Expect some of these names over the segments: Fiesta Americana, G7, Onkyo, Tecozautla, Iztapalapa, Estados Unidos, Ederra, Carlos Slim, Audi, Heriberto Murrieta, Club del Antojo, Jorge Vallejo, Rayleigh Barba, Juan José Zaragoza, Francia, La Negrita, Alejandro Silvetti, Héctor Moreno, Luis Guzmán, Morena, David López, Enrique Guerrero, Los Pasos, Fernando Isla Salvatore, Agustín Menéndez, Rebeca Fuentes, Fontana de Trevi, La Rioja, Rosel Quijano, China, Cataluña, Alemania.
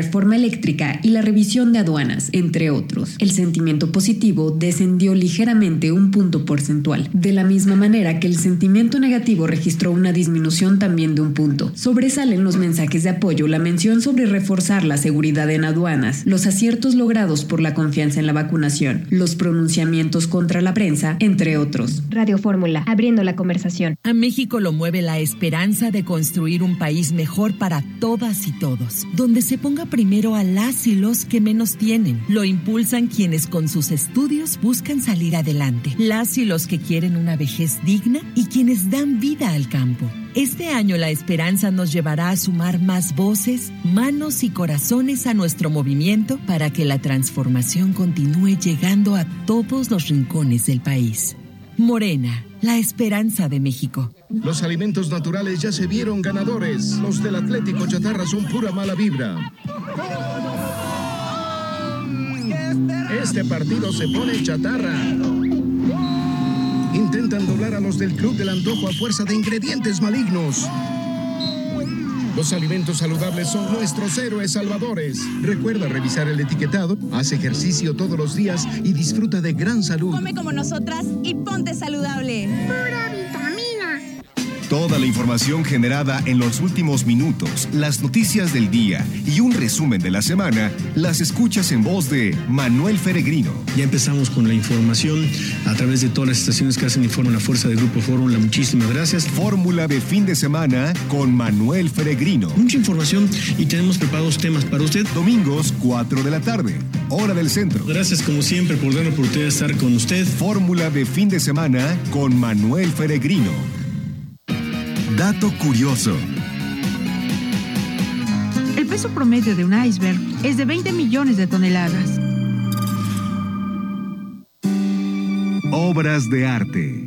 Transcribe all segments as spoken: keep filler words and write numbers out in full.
reforma eléctrica y la revisión de aduanas, entre otros. El sentimiento positivo descendió ligeramente un punto porcentual, de la misma manera que el sentimiento negativo registró una disminución también de un punto. Sobresalen los mensajes de apoyo, la mención sobre reforzar la seguridad en aduanas, los aciertos logrados por la confianza en la vacunación, los pronunciamientos contra la prensa, entre otros. Radio Fórmula, abriendo la conversación. A México lo mueve la esperanza de construir un país mejor para todas y todos, donde se ponga primero a las y los que menos tienen. Lo impulsan quienes con sus estudios buscan salir adelante, las y los que quieren una vejez digna y quienes dan vida al campo. Este año la esperanza nos llevará a sumar más voces, manos y corazones a nuestro movimiento para que la transformación continúe llegando a todos los rincones del país. Morena, la esperanza de México. Los alimentos naturales ya se vieron ganadores. Los del Atlético Chatarra son pura mala vibra. Este partido se pone chatarra. Intentan doblar a los del Club del Antojo a fuerza de ingredientes malignos. Los alimentos saludables son nuestros héroes salvadores. Recuerda revisar el etiquetado, haz ejercicio todos los días y disfruta de gran salud. Come como nosotras y ponte saludable. ¡Pura vitamina! Toda la información generada en los últimos minutos, las noticias del día y un resumen de la semana, las escuchas en voz de Manuel Feregrino. Ya empezamos con la información a través de todas las estaciones que hacen informe a la fuerza del Grupo Fórmula. Muchísimas gracias. Fórmula de fin de semana con Manuel Feregrino. Mucha información y tenemos preparados temas para usted. Domingos, cuatro de la tarde, hora del centro. Gracias como siempre por dar la oportunidad de estar con usted. Fórmula de fin de semana con Manuel Feregrino. Dato curioso. El peso promedio de un iceberg es de veinte millones de toneladas. Obras de arte.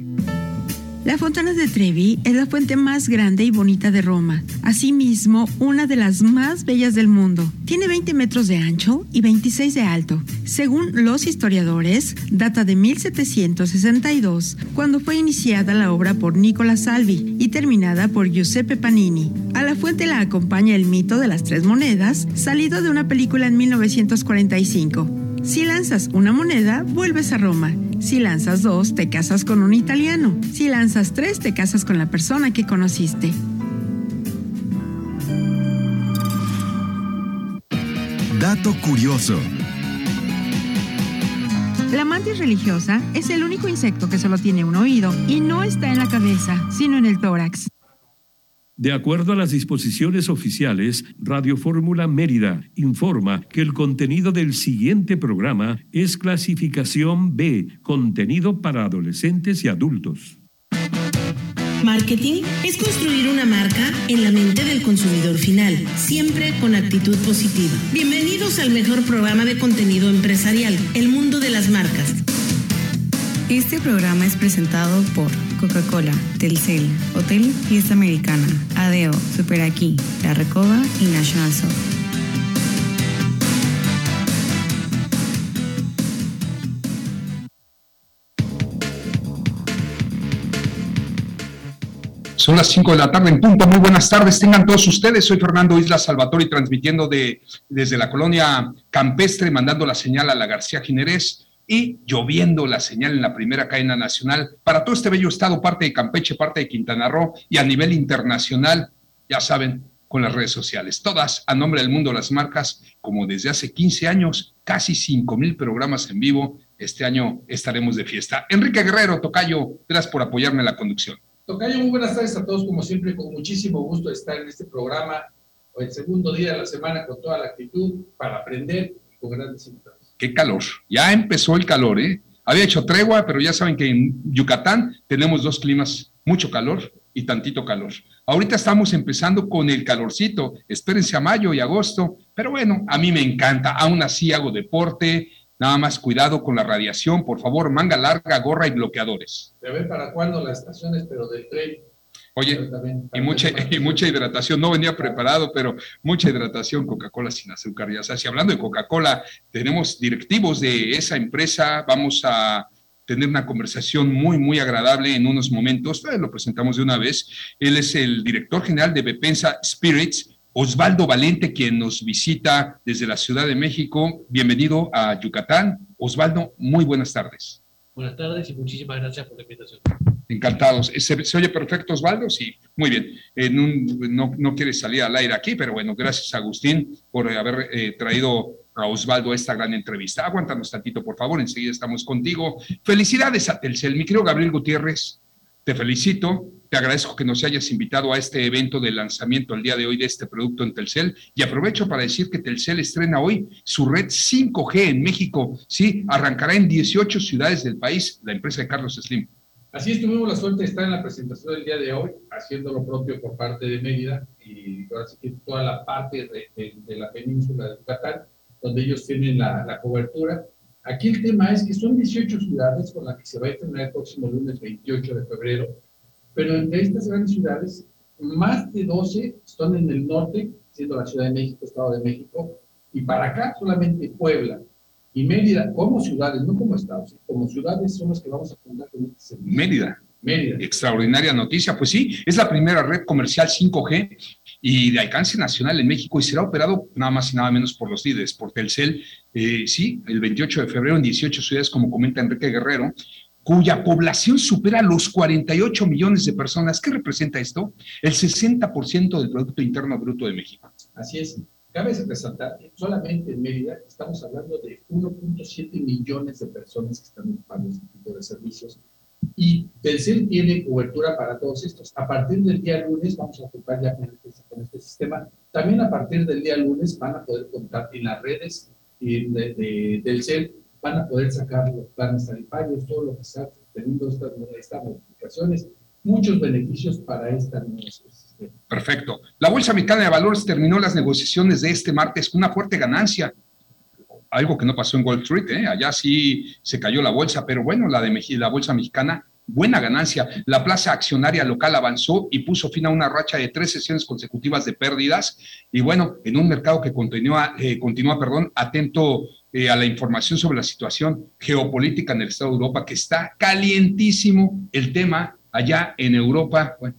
La Fontana de Trevi es la fuente más grande y bonita de Roma. Asimismo, una de las más bellas del mundo. Tiene veinte metros de ancho y veintiséis de alto. Según los historiadores, data de mil setecientos sesenta y dos, cuando fue iniciada la obra por Nicola Salvi y terminada por Giuseppe Panini. A la fuente la acompaña el mito de las tres monedas, salido de una película en mil novecientos cuarenta y cinco. Si lanzas una moneda, vuelves a Roma. Si lanzas dos, te casas con un italiano. Si lanzas tres, te casas con la persona que conociste. Dato curioso. La mantis religiosa es el único insecto que solo tiene un oído y no está en la cabeza, sino en el tórax. De acuerdo a las disposiciones oficiales, Radio Fórmula Mérida informa que el contenido del siguiente programa es clasificación B, contenido para adolescentes y adultos. Marketing es construir una marca en la mente del consumidor final, siempre con actitud positiva. Bienvenidos al mejor programa de contenido empresarial, El Mundo de las Marcas. Este programa es presentado por Coca-Cola, Telcel, Hotel Fiesta Americana, Adeo, Superaquí, La Recoba y National Soft. Son las cinco de la tarde en punto. Muy buenas tardes tengan todos ustedes. Soy Fernando Isla Salvatore, transmitiendo de, desde la colonia campestre, mandando la señal a la García Jiménez y lloviendo la señal en la primera cadena nacional para todo este bello estado, parte de Campeche, parte de Quintana Roo y a nivel internacional, ya saben, con las redes sociales. Todas a nombre del Mundo de las Marcas, como desde hace quince años, casi cinco mil programas en vivo. Este año estaremos de fiesta. Enrique Guerrero, tocayo, gracias por apoyarme en la conducción. Tocayo, muy buenas tardes a todos, como siempre, con muchísimo gusto de estar en este programa, el segundo día de la semana, con toda la actitud, para aprender y con grandes invitados. ¡Qué calor! Ya empezó el calor, ¿eh? Había hecho tregua, pero ya saben que en Yucatán tenemos dos climas, mucho calor y tantito calor. Ahorita estamos empezando con el calorcito, espérense a mayo y agosto, pero bueno, a mí me encanta, aún así hago deporte. Nada más cuidado con la radiación, por favor, manga larga, gorra y bloqueadores. A ver para cuándo las estaciones, pero del tren. Oye, pero también, también y, mucha, y mucha hidratación, no venía preparado, pero mucha hidratación, Coca-Cola sin azúcar, ya sabes. Y hablando de Coca-Cola, tenemos directivos de esa empresa, vamos a tener una conversación muy, muy agradable en unos momentos, lo presentamos de una vez. Él es el director general de Bepensa Spirits, Osvaldo Valente, quien nos visita desde la Ciudad de México. Bienvenido a Yucatán. Osvaldo, muy buenas tardes. Buenas tardes y muchísimas gracias por la invitación. Encantados. ¿Se, se oye perfecto, Osvaldo? Sí, muy bien. En un, no, no quiere salir al aire aquí, pero bueno, gracias, Agustín, por haber eh, traído a Osvaldo esta gran entrevista. Aguántanos tantito, por favor, enseguida estamos contigo. Felicidades a Telcel. Mi querido Gabriel Gutiérrez, te felicito. Te agradezco que nos hayas invitado a este evento de lanzamiento el día de hoy de este producto en Telcel, y aprovecho para decir que Telcel estrena hoy su red cinco G en México, ¿sí? Arrancará en dieciocho ciudades del país, la empresa de Carlos Slim. Así es, tuvimos la suerte de estar en la presentación del día de hoy, haciendo lo propio por parte de Mérida, y ahora sí que toda la parte de, de, de la península de Yucatán, donde ellos tienen la, la cobertura. Aquí el tema es que son dieciocho ciudades con las que se va a estrenar el próximo lunes veintiocho de febrero, pero entre estas grandes ciudades, más de doce están en el norte, siendo la Ciudad de México, Estado de México, y para acá solamente Puebla y Mérida, como ciudades, no como estados, como ciudades son las que vamos a contar con este servicio. Mérida. Mérida. Extraordinaria noticia, pues sí, es la primera red comercial cinco G y de alcance nacional en México, y será operado nada más y nada menos por los líderes, por Telcel, eh, sí, el veintiocho de febrero en dieciocho ciudades, como comenta Enrique Guerrero, cuya población supera los cuarenta y ocho millones de personas. ¿Qué representa esto? El sesenta por ciento del Producto Interno Bruto de México. Así es. Cabe resaltar que solamente en Mérida estamos hablando de uno punto siete millones de personas que están ocupando este tipo de servicios. Y Telcel tiene cobertura para todos estos. A partir del día lunes vamos a ocupar ya con este, con este sistema. También a partir del día lunes van a poder contar en las redes de, de, de Telcel, van a poder sacar los planes tarifarios, todo lo que está teniendo estas, estas modificaciones, muchos beneficios para esta nueva sistema. Perfecto. La Bolsa Mexicana de Valores terminó las negociaciones de este martes con una fuerte ganancia, algo que no pasó en Wall Street, ¿eh? Allá sí se cayó la bolsa, pero bueno, la de Mex- la Bolsa Mexicana, buena ganancia. La plaza accionaria local avanzó y puso fin a una racha de tres sesiones consecutivas de pérdidas, y bueno, en un mercado que continúa, eh, continúa perdón, atento Eh, a la información sobre la situación geopolítica en el Estado de Europa, que está calientísimo el tema allá en Europa. Bueno,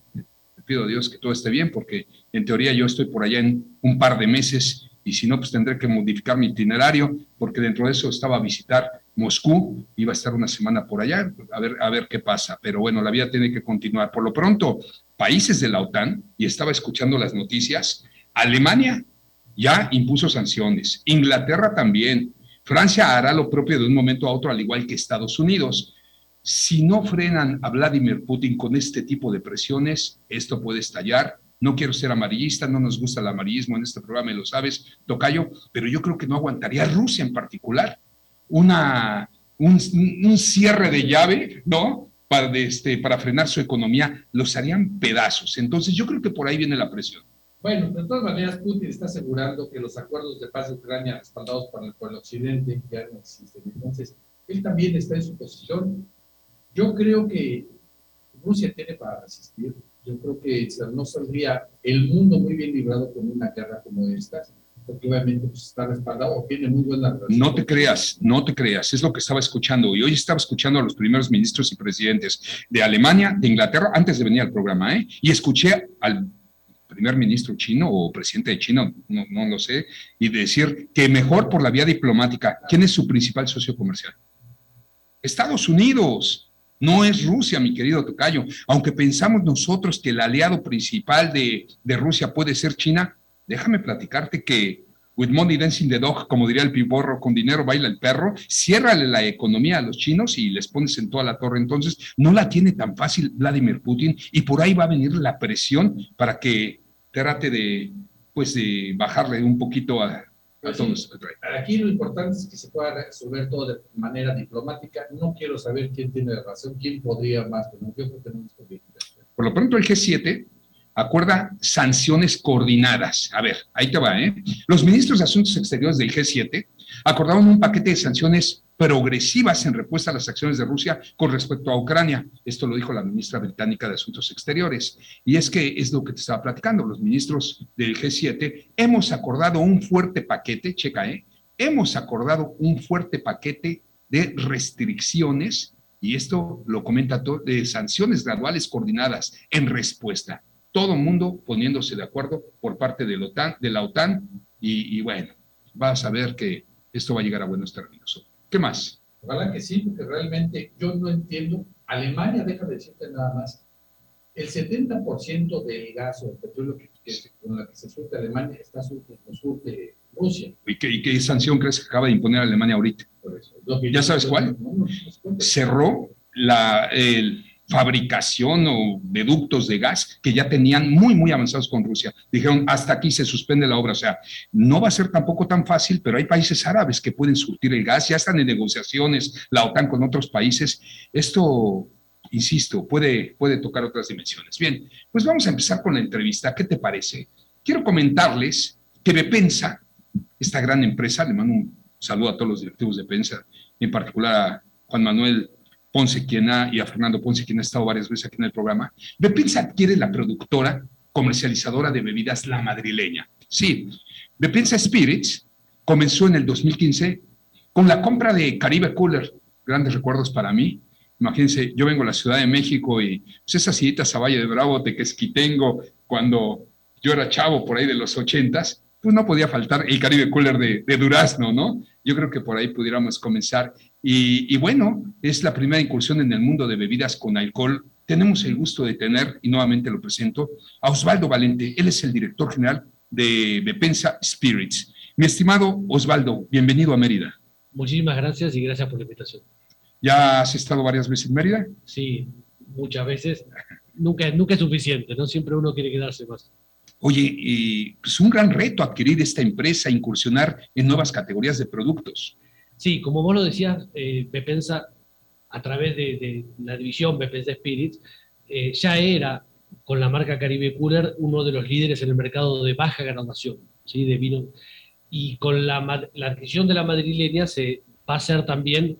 te pido a Dios que todo esté bien, porque en teoría yo estoy por allá en un par de meses, y si no, pues tendré que modificar mi itinerario, porque dentro de eso estaba a visitar Moscú, iba a estar una semana por allá, a ver, a ver qué pasa, pero bueno, la vida tiene que continuar. Por lo pronto, países de la OTAN, y estaba escuchando las noticias, Alemania ya impuso sanciones, Inglaterra también, Francia hará lo propio de un momento a otro, al igual que Estados Unidos. Si no frenan a Vladimir Putin con este tipo de presiones, esto puede estallar. No quiero ser amarillista, no nos gusta el amarillismo en este programa, y lo sabes, tocayo, pero yo creo que no aguantaría Rusia en particular. Una, un, un cierre de llave, ¿no?, para, de este, para frenar su economía, los harían pedazos. Entonces yo creo que por ahí viene la presión. Bueno, de todas maneras, Putin está asegurando que los acuerdos de paz de Ucrania respaldados por el, por el Occidente ya no existen. Entonces, él también está en su posición. Yo creo que Rusia tiene para resistir. Yo creo que no saldría el mundo muy bien librado con una guerra como esta, porque obviamente pues, está respaldado o tiene muy buena relación. No te creas, no te creas, es lo que estaba escuchando, y hoy estaba escuchando a los primeros ministros y presidentes de Alemania, de Inglaterra, antes de venir al programa, ¿eh? Y escuché al primer ministro chino o presidente de China, no, no lo sé, y decir que mejor por la vía diplomática. ¿Quién es su principal socio comercial? Estados Unidos, no es Rusia, mi querido tocayo. Aunque pensamos nosotros que el aliado principal de, de Rusia puede ser China, déjame platicarte que with money dancing the dog, como diría el piborro, con dinero baila el perro, ciérrale la economía a los chinos y les pones en toda la torre. Entonces, no la tiene tan fácil Vladimir Putin, y por ahí va a venir la presión para que trate de, pues, de bajarle un poquito a, a todos. Aquí lo importante es que se pueda resolver todo de manera diplomática. No quiero saber quién tiene la razón, quién podría más, pero yo creo que no es posible. Por lo pronto el G siete acuerda sanciones coordinadas. A ver, ahí te va, ¿eh? Los ministros de Asuntos Exteriores del G siete acordaron un paquete de sanciones progresivas en respuesta a las acciones de Rusia con respecto a Ucrania. Esto lo dijo la ministra británica de Asuntos Exteriores. Y es que es lo que te estaba platicando. Los ministros del G siete hemos acordado un fuerte paquete, checa, ¿eh? Hemos acordado un fuerte paquete de restricciones, y esto lo comenta todo, de sanciones graduales coordinadas en respuesta. todo mundo poniéndose de acuerdo por parte de la OTAN, de la OTAN y, y bueno, vas a ver que esto va a llegar a buenos términos. ¿Qué más? Ojalá que sí, porque realmente yo no entiendo. Alemania, deja de decirte nada más, el setenta por ciento del gas o del petróleo que, que, con la que se surte Alemania está sur, sur de Rusia. ¿Y qué, ¿Y qué sanción crees que acaba de imponer Alemania ahorita? Por eso, ¿ya sabes cuál? No, no, no, cerró la el, fabricación o ductos de gas que ya tenían muy, muy avanzados con Rusia. Dijeron, hasta aquí se suspende la obra. O sea, no va a ser tampoco tan fácil, pero hay países árabes que pueden surtir el gas. Ya están en negociaciones, la OTAN con otros países. Esto, insisto, puede, puede tocar otras dimensiones. Bien, pues vamos a empezar con la entrevista. ¿Qué te parece? Quiero comentarles que Bepensa, esta gran empresa, le mando un saludo a todos los directivos de Bepensa, en particular a Juan Manuel Ponce quien ha, y a Fernando Ponce, quien ha estado varias veces aquí en el programa. Bepensa adquiere la productora comercializadora de bebidas La Madrileña. Sí, Bepensa Spirits comenzó en el dos mil quince con la compra de Caribe Cooler. Grandes recuerdos para mí. Imagínense, yo vengo a la Ciudad de México y pues, esas sillitas a Valle de Bravo, Tequesquitengo, cuando yo era chavo por ahí de los ochentas, pues no podía faltar el Caribe Cooler de, de Durazno, ¿no? Yo creo que por ahí pudiéramos comenzar. Y, y bueno, es la primera incursión en el mundo de bebidas con alcohol. Tenemos el gusto de tener, y nuevamente lo presento, a Osvaldo Valente. Él es el director general de Bepensa Spirits. Mi estimado Osvaldo, bienvenido a Mérida. Muchísimas gracias y gracias por la invitación. ¿Ya has estado varias veces en Mérida? Sí, muchas veces. Nunca, nunca es suficiente, ¿no? Siempre uno quiere quedarse más. Oye, eh, pues un gran reto adquirir esta empresa, incursionar en nuevas categorías de productos. Sí, como vos lo decías, eh, Bepensa, a través de, de la división Bepensa Spirits, eh, ya era, con la marca Caribe Cooler, uno de los líderes en el mercado de baja graduación, ¿sí? De vino. Y con la, la adquisición de La Madrileña se va a ser también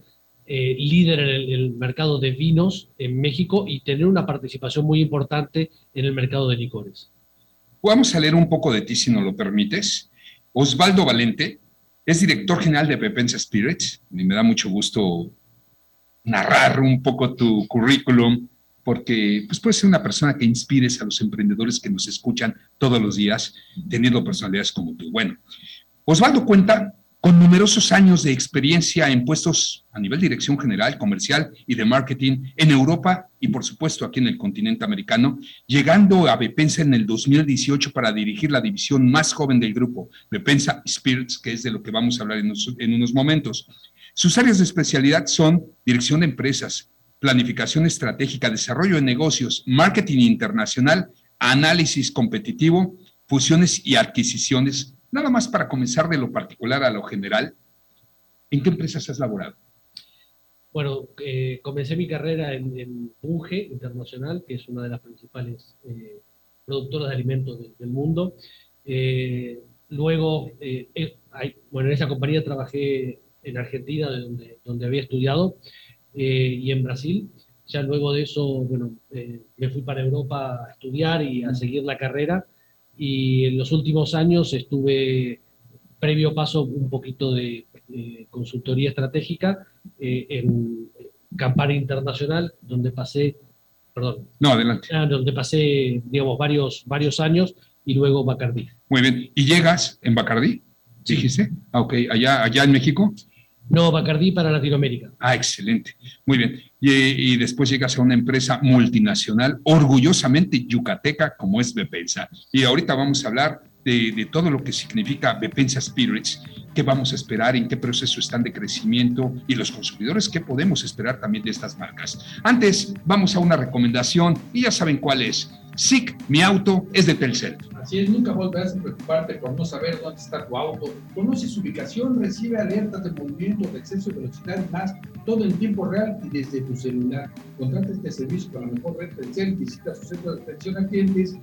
eh, líder en el, el mercado de vinos en México y tener una participación muy importante en el mercado de licores. Vamos a leer un poco de ti, si nos lo permites. Osvaldo Valente es director general de Bepensa Spirits. Y me da mucho gusto narrar un poco tu currículum, porque pues, puedes ser una persona que inspires a los emprendedores que nos escuchan todos los días, teniendo personalidades como tú. Bueno, Osvaldo cuenta con numerosos años de experiencia en puestos a nivel dirección general, comercial y de marketing en Europa, y por supuesto aquí en el continente americano, llegando a Bepensa en el dos mil dieciocho para dirigir la división más joven del grupo, Bepensa Spirits, que es de lo que vamos a hablar en unos, en unos momentos. Sus áreas de especialidad son dirección de empresas, planificación estratégica, desarrollo de negocios, marketing internacional, análisis competitivo, fusiones y adquisiciones. Nada más para comenzar de lo particular a lo general, ¿en qué empresas has laborado? Bueno, eh, comencé mi carrera en, en U G E Internacional, que es una de las principales eh, productoras de alimentos de, del mundo. Eh, luego, eh, eh, hay, bueno, en esa compañía trabajé en Argentina, de donde, donde había estudiado, eh, y en Brasil. Ya luego de eso, bueno, eh, me fui para Europa a estudiar y a seguir la carrera. Y en los últimos años estuve, previo paso, un poquito de eh, consultoría estratégica eh, en Campari Internacional, donde pasé, perdón, no, adelante. donde pasé, digamos, varios, varios años, y luego Bacardí. Muy bien, ¿y llegas en Bacardí? Sí. ¿Dijiste? Ah, ok, ¿Allá, allá en México? No, Bacardí para Latinoamérica. Ah, excelente, muy bien. Y, y después llegas a una empresa multinacional, orgullosamente yucateca, como es Bepensa. Y ahorita vamos a hablar de, de todo lo que significa Bepensa Spirits, qué vamos a esperar, en qué proceso están de crecimiento, y los consumidores, qué podemos esperar también de estas marcas. Antes, vamos a una recomendación, y ya saben cuál es. S I C, mi auto, es de Telcel. Así es, nunca volverás a preocuparte por no saber dónde está tu auto. Conoce su ubicación, recibe alertas de movimiento, de exceso de velocidad y más, todo en tiempo real y desde tu celular. Contrata este servicio con la mejor red Telcel, visita su centro de atención a clientes.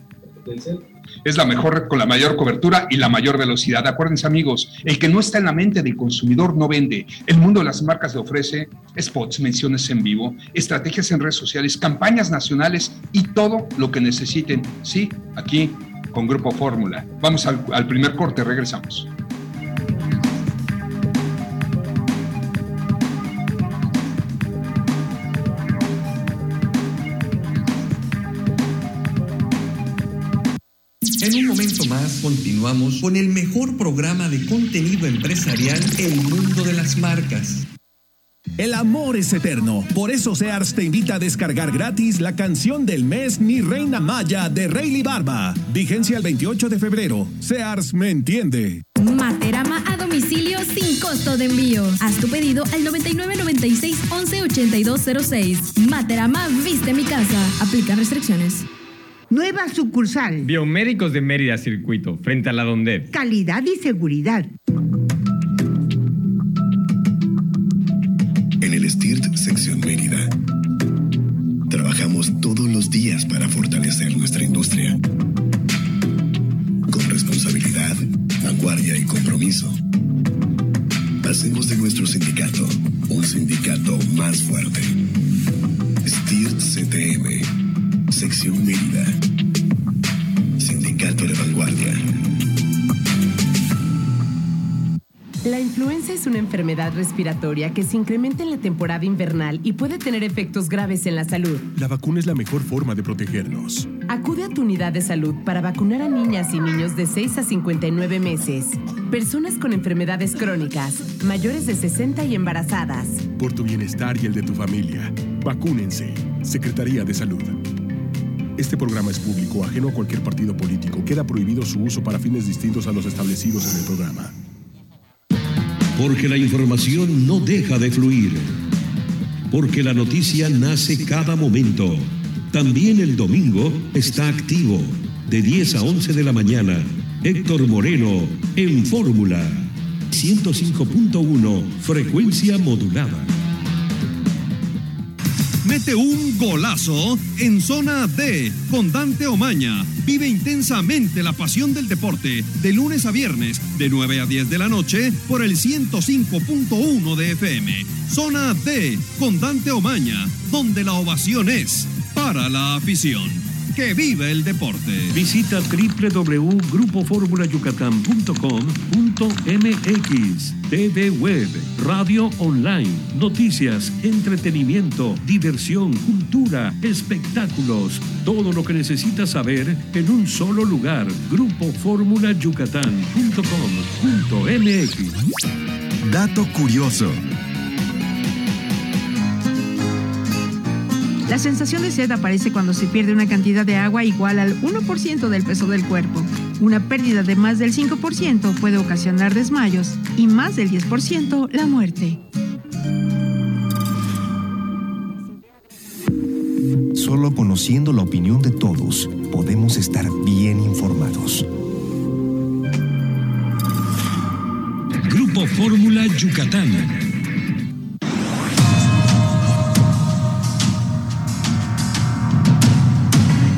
Telcel. Es la mejor red con la mayor cobertura y la mayor velocidad. Acuérdense, amigos, el que no está en la mente del consumidor no vende. El mundo de las marcas le ofrece spots, menciones en vivo, estrategias en redes sociales, campañas nacionales y todo lo que necesiten. Sí, aquí con Grupo Fórmula. Vamos al, al primer corte, regresamos. continuamos con el mejor programa de contenido empresarial, El Mundo de las Marcas. El amor es eterno, por eso Sears te invita a descargar gratis la canción del mes Mi Reina Maya de Rayleigh Barba. Vigencia el veintiocho de febrero. Sears me entiende. Materama a domicilio sin costo de envío. Haz tu pedido al noventa y nueve, noventa y seis, once, ochenta y dos, cero seis. Materama viste mi casa. Aplica restricciones. Nueva sucursal Biomédicos de Mérida Circuito, frente a la Donde. Calidad y seguridad. En el S T I R T Sección Mérida trabajamos todos los días para fortalecer nuestra industria con responsabilidad, vanguardia y compromiso. Hacemos de nuestro sindicato un sindicato más fuerte. S T I R T C T M Sección Mérida, sindicato de vanguardia. La influenza es una enfermedad respiratoria que se incrementa en la temporada invernal y puede tener efectos graves en la salud. La vacuna es la mejor forma de protegernos. Acude a tu unidad de salud para vacunar a niñas y niños de seis a cincuenta y nueve meses, personas con enfermedades crónicas, mayores de sesenta y embarazadas. Por tu bienestar y el de tu familia, vacúnense. Secretaría de Salud. Este programa es público, ajeno a cualquier partido político. Queda prohibido su uso para fines distintos a los establecidos en el programa. Porque la información no deja de fluir. Porque la noticia nace cada momento. También el domingo está activo. De diez a once de la mañana, Héctor Moreno en Fórmula. ciento cinco punto uno, frecuencia modulada. Mete un golazo en Zona D con Dante Omaña. Vive intensamente la pasión del deporte de lunes a viernes de nueve a diez de la noche por el ciento cinco punto uno de F M. Zona D con Dante Omaña, donde la ovación es para la afición. ¡Que vive el deporte! Visita doble u doble u doble u punto grupo fórmula yucatán punto com punto m x. T V web, radio online, noticias, entretenimiento, diversión, cultura, espectáculos. Todo lo que necesitas saber en un solo lugar. grupo fórmula yucatán punto com punto m x. Dato curioso. La sensación de sed aparece cuando se pierde una cantidad de agua igual al uno por ciento del peso del cuerpo. Una pérdida de más del cinco por ciento puede ocasionar desmayos y más del diez por ciento la muerte. Solo conociendo la opinión de todos podemos estar bien informados. Grupo Fórmula Yucatán.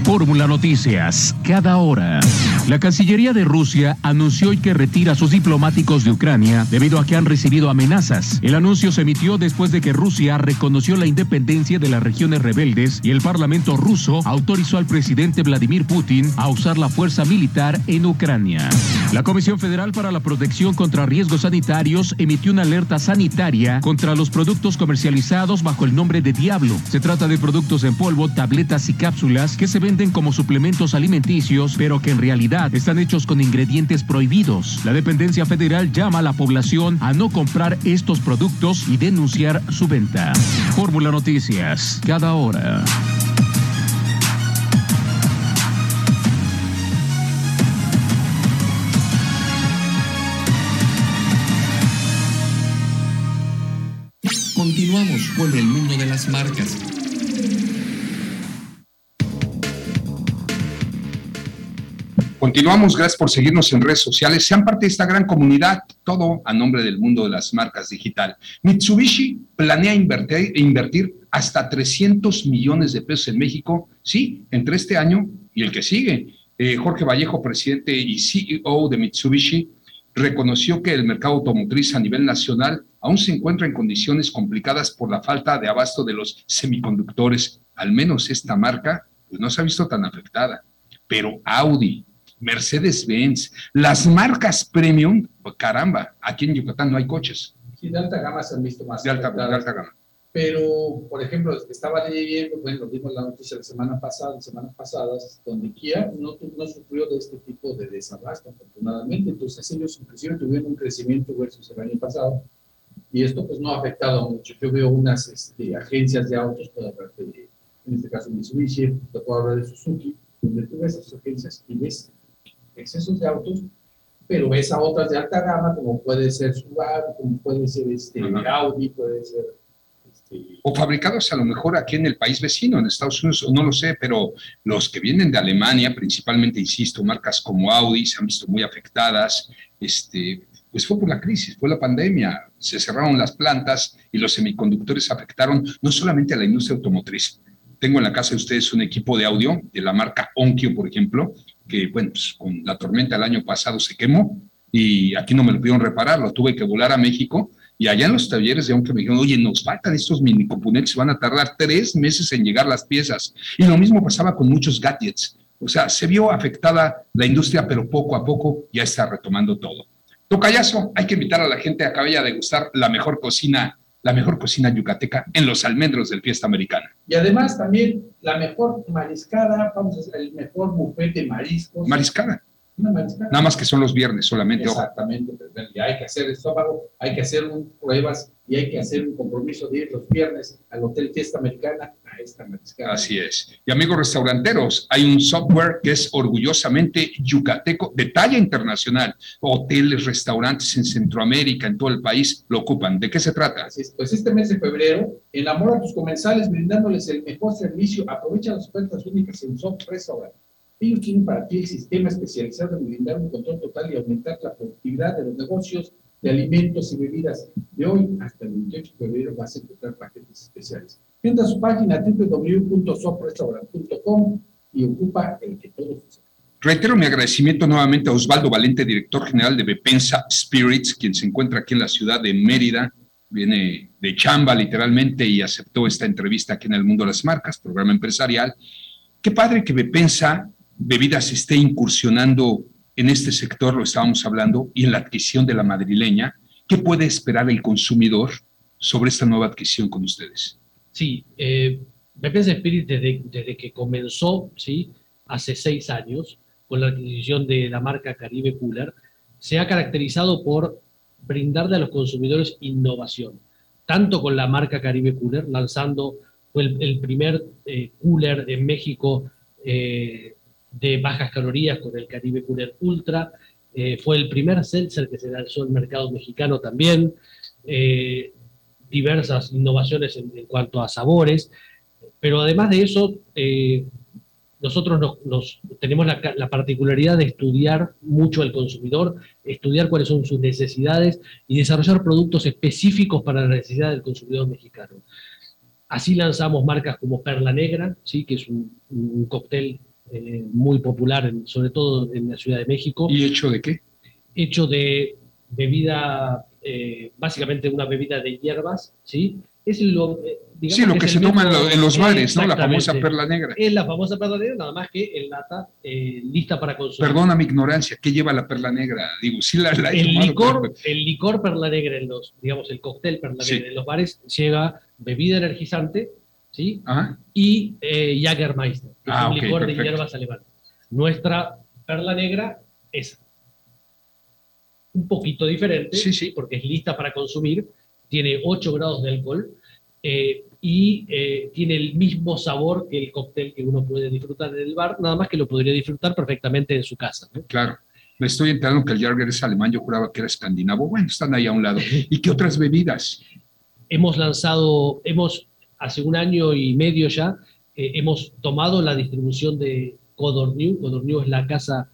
Fórmula Noticias, cada hora. La Cancillería de Rusia anunció hoy que retira a sus diplomáticos de Ucrania debido a que han recibido amenazas. El anuncio se emitió después de que Rusia reconoció la independencia de las regiones rebeldes y el Parlamento ruso autorizó al presidente Vladimir Putin a usar la fuerza militar en Ucrania. La Comisión Federal para la Protección contra Riesgos Sanitarios emitió una alerta sanitaria contra los productos comercializados bajo el nombre de Diablo. Se trata de productos en polvo, tabletas y cápsulas que se venden como suplementos alimenticios, pero que en realidad están hechos con ingredientes prohibidos. La dependencia federal llama a la población a no comprar estos productos y denunciar su venta. Fórmula Noticias, cada hora. Continuamos con El Mundo de las Marcas. Continuamos, gracias por seguirnos en redes sociales. Sean parte de esta gran comunidad, todo a nombre del Mundo de las Marcas digital. Mitsubishi planea invertir, invertir hasta trescientos millones de pesos en México, sí, entre este año y el que sigue. Eh, Jorge Vallejo, presidente y C E O de Mitsubishi, reconoció que el mercado automotriz a nivel nacional aún se encuentra en condiciones complicadas por la falta de abasto de los semiconductores. Al menos esta marca pues, no se ha visto tan afectada. Pero Audi, Mercedes-Benz, las marcas premium, caramba, aquí en Yucatán no hay coches. Sí, de alta gama se han visto más. De alta, de alta gama. Pero, por ejemplo, estaba leyendo, bueno, vimos la noticia la semana pasada, las semanas pasadas, donde Kia no, no sufrió de este tipo de desabasto, afortunadamente. Entonces, ellos inclusive tuvieron un crecimiento versus el año pasado, y esto pues no ha afectado mucho. Yo veo unas este, agencias de autos, puedo hablar de, en este caso Mitsubishi, te puedo hablar de Suzuki, donde tú ves esas agencias y ves excesos de autos, pero ves a otras de alta gama, como puede ser Subaru, como puede ser este, Audi, puede ser... O fabricados a lo mejor aquí en el país vecino, en Estados Unidos, no lo sé, pero los que vienen de Alemania, principalmente, insisto, marcas como Audi se han visto muy afectadas, este, pues fue por la crisis, fue la pandemia, se cerraron las plantas y los semiconductores afectaron no solamente a la industria automotriz. Tengo en la casa de ustedes un equipo de audio de la marca Onkyo, por ejemplo, que bueno, pues, con la tormenta el año pasado se quemó y aquí no me lo pudieron reparar, lo tuve que volar a México. Y allá en los talleres de aunque me dijeron, oye, nos faltan estos mini componentes, van a tardar tres meses en llegar las piezas. Y lo mismo pasaba con muchos gadgets. O sea, se vio afectada la industria, pero poco a poco ya está retomando todo. Tocayazo, hay que invitar a la gente a que vaya a degustar la mejor cocina, la mejor cocina yucateca en los almendros del Fiesta Americana. Y además también la mejor mariscada, vamos a hacer el mejor buffet de mariscos. Mariscada. Nada más que son los viernes solamente. Exactamente, ojo. Y hay que hacer estómago, hay que hacer un, pruebas y hay que hacer un compromiso de ir los viernes al Hotel Fiesta Americana a esta mariscada. Así es. Y amigos restauranteros, hay un software que es orgullosamente yucateco, de talla internacional. Hoteles, restaurantes en Centroamérica, en todo el país, lo ocupan. ¿De qué se trata? Es, pues este mes de febrero, enamora a tus comensales brindándoles el mejor servicio. Aprovecha las ofertas únicas en Software Restaurant. Ellos tienen para ti el sistema especializado en brindar un control total y aumentar la productividad de los negocios de alimentos y bebidas. De hoy hasta el veintiocho de febrero vas a encontrar paquetes especiales. Entra a su página doble u doble u doble u punto soprestaurant punto com y ocupa el que todos usan. Reitero mi agradecimiento nuevamente a Osvaldo Valente, director general de Bepensa Spirits, quien se encuentra aquí en la ciudad de Mérida. Viene de chamba literalmente y aceptó esta entrevista aquí en El Mundo de las Marcas, programa empresarial. Qué padre que Bepensa Bebidas esté incursionando en este sector, lo estábamos hablando, y en la adquisición de La Madrileña. ¿Qué puede esperar el consumidor sobre esta nueva adquisición con ustedes? Sí, eh, Bepensa Spirits desde, desde que comenzó, ¿sí? hace seis años, con la adquisición de la marca Caribe Cooler, se ha caracterizado por brindarle a los consumidores innovación, tanto con la marca Caribe Cooler, lanzando el, el primer eh, cooler en México, eh, de bajas calorías con el Caribe Cooler Ultra, eh, fue el primer seltzer que se lanzó en el mercado mexicano también, eh, diversas innovaciones en, en cuanto a sabores, pero además de eso, eh, nosotros nos, nos, tenemos la, la particularidad de estudiar mucho al consumidor, estudiar cuáles son sus necesidades y desarrollar productos específicos para la necesidad del consumidor mexicano. Así lanzamos marcas como Perla Negra, ¿sí? que es un, un cóctel Eh, muy popular, en, sobre todo en la Ciudad de México. ¿Y hecho de qué? Hecho de bebida, eh, básicamente una bebida de hierbas, ¿sí? Es lo, eh, digamos sí, lo que, que se toma en los bares, ¿no? La famosa Perla Negra. Es la famosa Perla Negra, nada más que en lata, eh, lista para consumir. Perdona mi ignorancia, ¿qué lleva la Perla Negra? Digo, sí la, la he el, tomado, licor, pero... el licor Perla Negra, en los, digamos, el cóctel Perla sí. Negra en los bares, lleva bebida energizante, ¿sí? Ajá. Y eh, Jägermeister, que ah, es un okay, licor perfecto. de hierbas alemán. Nuestra Perla Negra es un poquito diferente, sí, sí. porque es lista para consumir, tiene ocho grados de alcohol eh, y eh, tiene el mismo sabor que el cóctel que uno puede disfrutar en el bar, nada más que lo podría disfrutar perfectamente en su casa, ¿no? Claro. Me estoy enterando que el Jäger es alemán, yo juraba que era escandinavo. Bueno, están ahí a un lado. ¿Y qué otras bebidas? Hemos lanzado, hemos... Hace un año y medio ya eh, hemos tomado la distribución de Codorniu. Codorniu es la casa,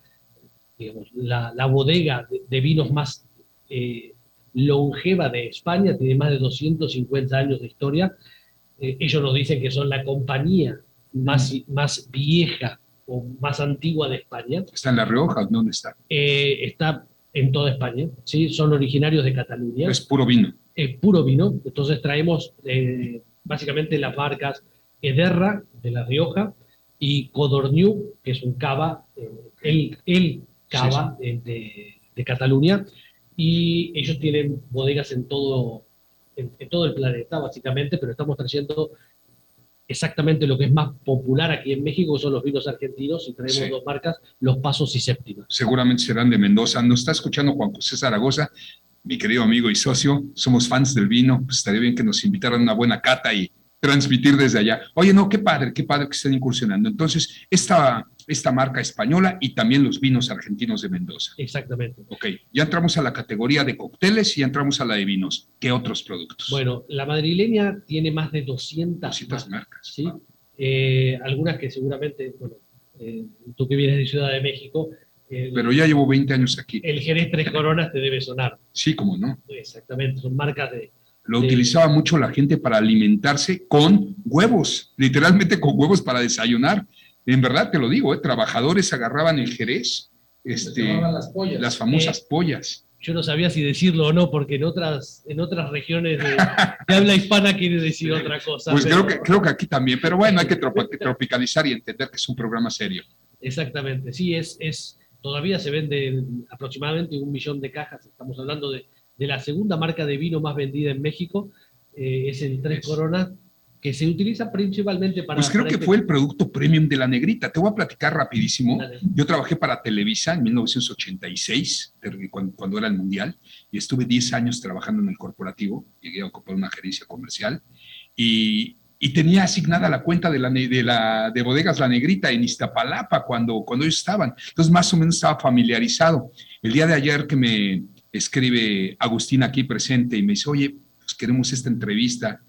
digamos, la, la bodega de, de vinos más eh, longeva de España, tiene más de doscientos cincuenta años de historia. Eh, ellos nos dicen que son la compañía más, más vieja o más antigua de España. ¿Está en La Rioja? ¿Dónde está? Eh, está en toda España, ¿sí? Son originarios de Cataluña. Es puro vino. Es puro vino, entonces traemos... Eh, básicamente las marcas Ederra, de La Rioja, y Codorniu, que es un cava, eh, el, el cava sí, sí. De, de Cataluña, y ellos tienen bodegas en todo, en, en todo el planeta, básicamente, pero estamos trayendo exactamente lo que es más popular aquí en México, son los vinos argentinos, y traemos sí. dos marcas, Los Pasos y Séptima. Seguramente serán de Mendoza. Nos está escuchando Juan José Zaragoza, mi querido amigo y socio, somos fans del vino, pues estaría bien que nos invitaran a una buena cata y transmitir desde allá. Oye, no, qué padre, qué padre que estén incursionando. Entonces, esta, esta marca española y también los vinos argentinos de Mendoza. Exactamente. Ok, ya entramos a la categoría de cócteles y ya entramos a la de vinos. ¿Qué otros productos? Bueno, la madrileña tiene más de doscientas marcas. marcas ¿sí? ah. eh, algunas que seguramente, bueno, eh, tú que vienes de Ciudad de México... El, Pero ya llevo veinte años aquí. El Jerez Tres Coronas te debe sonar. Sí, cómo no. Exactamente, son marcas de... Lo de, utilizaba mucho la gente para alimentarse con huevos, literalmente con huevos para desayunar. En verdad te lo digo, ¿eh? Trabajadores agarraban el Jerez, este, las, pollas. las famosas eh, pollas. Yo no sabía si decirlo o no, porque en otras, en otras regiones de, de habla hispana quiere decir otra cosa. Pues pero... creo, que, creo que aquí también, pero bueno, hay que tropicalizar y entender que es un programa serio. Exactamente, sí, es, es todavía se venden aproximadamente un millón de cajas. Estamos hablando de, de la segunda marca de vino más vendida en México, eh, es el Tres Coronas, que se utiliza principalmente para... Pues creo para que este... fue el producto premium de La Negrita. Te voy a platicar rapidísimo. Dale. Yo trabajé para Televisa en mil novecientos ochenta y seis, cuando, cuando era el Mundial, y estuve diez años trabajando en el corporativo. Llegué a ocupar una gerencia comercial y, y tenía asignada la cuenta de, la, de, la, de bodegas La Negrita en Iztapalapa cuando, cuando ellos estaban. Entonces más o menos estaba familiarizado. El día de ayer que me escribe Agustín aquí presente y me dice, oye, pues queremos esta entrevista...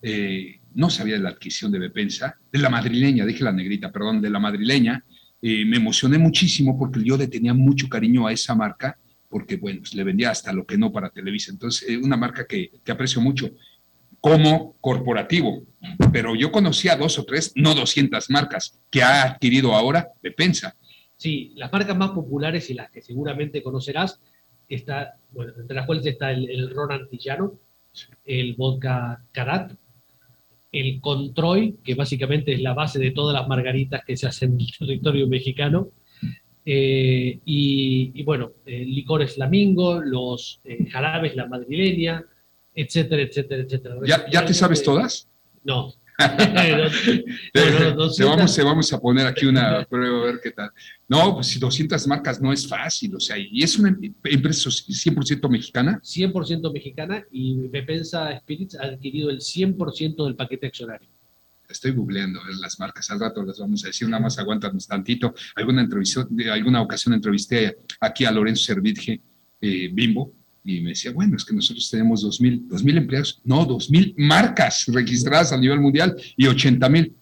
Eh, no sabía de la adquisición de Bepensa, de la madrileña, dije la negrita, perdón, de la madrileña, eh, me emocioné muchísimo porque yo le tenía mucho cariño a esa marca, porque bueno, pues le vendía hasta lo que no para Televisa, entonces eh, una marca que, que aprecio mucho, como corporativo, pero yo conocía dos o tres, no doscientas marcas que ha adquirido ahora Bepensa. Sí, las marcas más populares y las que seguramente conocerás, está, bueno, entre las cuales está el, el ron antillano, sí. el vodka Karat, el Controy, que básicamente es la base de todas las margaritas que se hacen en el territorio mexicano, eh, y, y bueno, eh, licores Flamingo, los eh, jarabes, la madrileña, etcétera, etcétera, etcétera. ¿Ya, ya te sabes todas? No. Se vamos, vamos a poner aquí una prueba a ver qué tal. No, pues si doscientas marcas no es fácil, o sea, y es una empresa cien por ciento mexicana. cien por ciento mexicana, y Bepensa Spirits ha adquirido el cien por ciento del paquete accionario. Estoy googleando las marcas, al rato las vamos a decir, nada más aguántanos tantito. Alguna, entrevista, alguna ocasión entrevisté aquí a Lorenzo Servitje, eh, Bimbo, y me decía, bueno, es que nosotros tenemos dos mil empleados, no, dos mil marcas registradas a nivel mundial y ochenta mil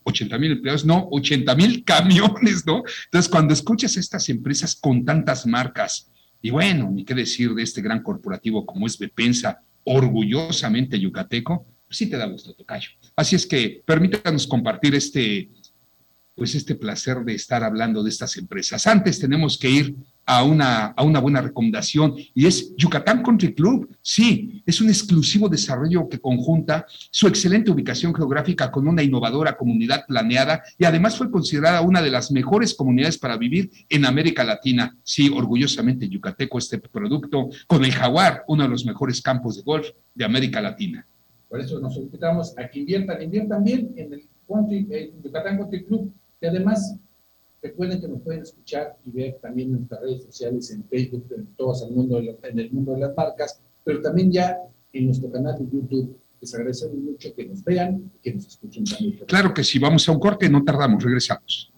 empleados, no, ochenta mil camiones, ¿no? Entonces, cuando escuchas estas empresas con tantas marcas, y bueno, ni qué decir de este gran corporativo como es Bepensa, orgullosamente yucateco, pues sí te da gusto, tocayo. Así es que permítanos compartir este, pues este placer de estar hablando de estas empresas. Antes tenemos que ir A una, a una buena recomendación, y es Yucatán Country Club. Sí, es un exclusivo desarrollo que conjunta su excelente ubicación geográfica con una innovadora comunidad planeada, y además fue considerada una de las mejores comunidades para vivir en América Latina. Sí, orgullosamente yucateco este producto, con el Jaguar, uno de los mejores campos de golf de América Latina. Por eso nos invitamos a que inviertan, inviertan bien en el country, eh, Yucatán Country Club, que además... Recuerden que nos pueden escuchar y ver también en nuestras redes sociales, en Facebook, en todas el mundo de la, en el mundo de las marcas, pero también ya en nuestro canal de YouTube. Les agradecemos mucho que nos vean y que nos escuchen también. Claro que sí, vamos a un corte, no tardamos, regresamos.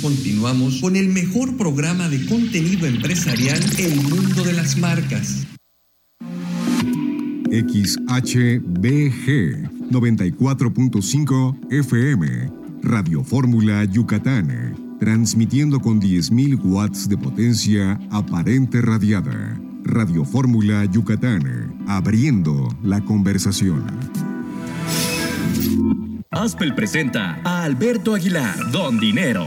Continuamos con el mejor programa de contenido empresarial, El Mundo de las Marcas. X H B G noventa y cuatro punto cinco F M, Radio Fórmula Yucatán, transmitiendo con diez mil watts de potencia aparente radiada. Radio Fórmula Yucatán, abriendo la conversación. Aspel presenta a Alberto Aguilar, Don Dinero.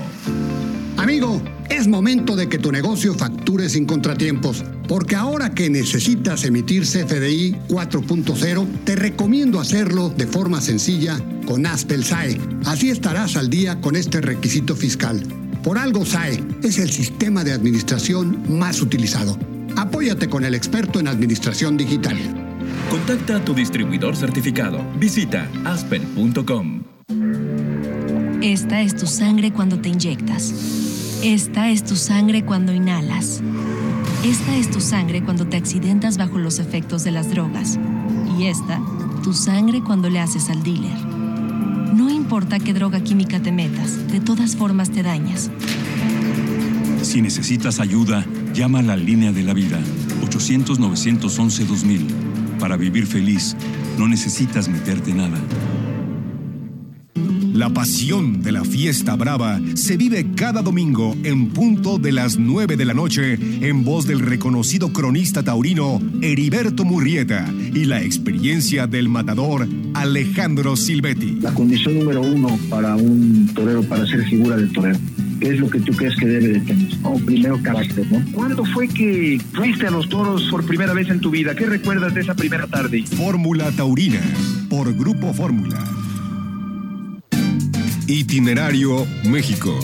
Amigo, es momento de que tu negocio facture sin contratiempos, porque ahora que necesitas emitir C F D I cuatro punto cero, te recomiendo hacerlo de forma sencilla con Aspel S A E. Así estarás al día con este requisito fiscal. Por algo S A E es el sistema de administración más utilizado. Apóyate con el experto en administración digital. Contacta a tu distribuidor certificado. Visita aspen punto com. Esta es tu sangre cuando te inyectas. Esta es tu sangre cuando inhalas. Esta es tu sangre cuando te accidentas bajo los efectos de las drogas. Y esta, tu sangre cuando le haces al dealer. No importa qué droga química te metas, de todas formas te dañas. Si necesitas ayuda, llama a la línea de la vida. ochocientos, novecientos once, dos mil. Para vivir feliz, no necesitas meterte nada. La pasión de la fiesta brava se vive cada domingo en punto de las nueve de la noche en voz del reconocido cronista taurino Heriberto Murrieta y la experiencia del matador Alejandro Silvetti. La condición número uno para un torero, para ser figura del torero, ¿qué es lo que tú crees que debe de tener? Oh, primero carácter, ¿no? ¿Cuándo fue que fuiste a los toros por primera vez en tu vida? ¿Qué recuerdas de esa primera tarde? Fórmula Taurina, por Grupo Fórmula. Itinerario México.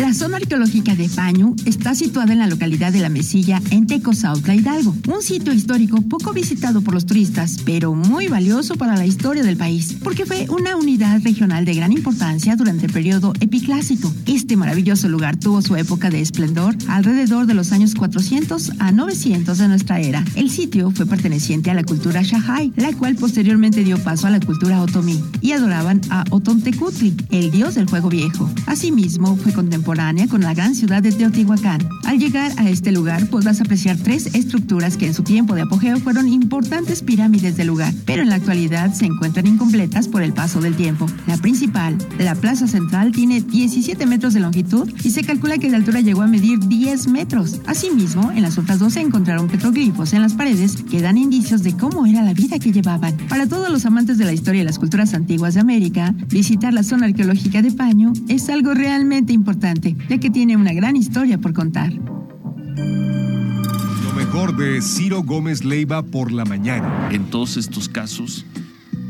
La zona arqueológica de Pañu está situada en la localidad de La Mesilla, en Tecozautla, Hidalgo. Un sitio histórico poco visitado por los turistas, pero muy valioso para la historia del país, porque fue una unidad regional de gran importancia durante el periodo epiclásico. Este maravilloso lugar tuvo su época de esplendor alrededor de los años cuatrocientos a novecientos de nuestra era. El sitio fue perteneciente a la cultura Xajay, la cual posteriormente dio paso a la cultura otomí, y adoraban a Otontecutli, el dios del fuego viejo. Asimismo, fue contemporáneo con la gran ciudad de Teotihuacán. Al llegar a este lugar podrás apreciar tres estructuras que en su tiempo de apogeo fueron importantes pirámides del lugar, pero en la actualidad se encuentran incompletas por el paso del tiempo. La principal, la plaza central, tiene diecisiete metros de longitud y se calcula que de altura llegó a medir diez metros. Asimismo, en las otras dos se encontraron petroglifos en las paredes que dan indicios de cómo era la vida que llevaban. Para todos los amantes de la historia y las culturas antiguas de América, visitar la zona arqueológica de Pañu es algo realmente importante, ya que tiene una gran historia por contar. Lo mejor de Ciro Gómez Leiva por la mañana. En todos estos casos,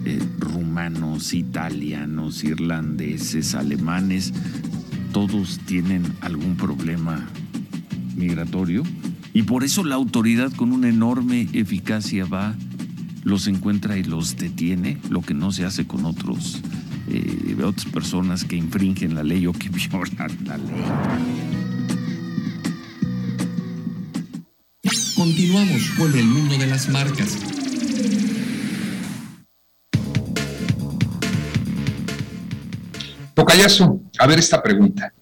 eh, rumanos, italianos, irlandeses, alemanes, todos tienen algún problema migratorio y por eso la autoridad con una enorme eficacia va, los encuentra y los detiene, lo que no se hace con otros Eh, de otras personas que infringen la ley o que violan la ley. Continuamos con el mundo de las marcas. Tocayazo, a ver esta pregunta.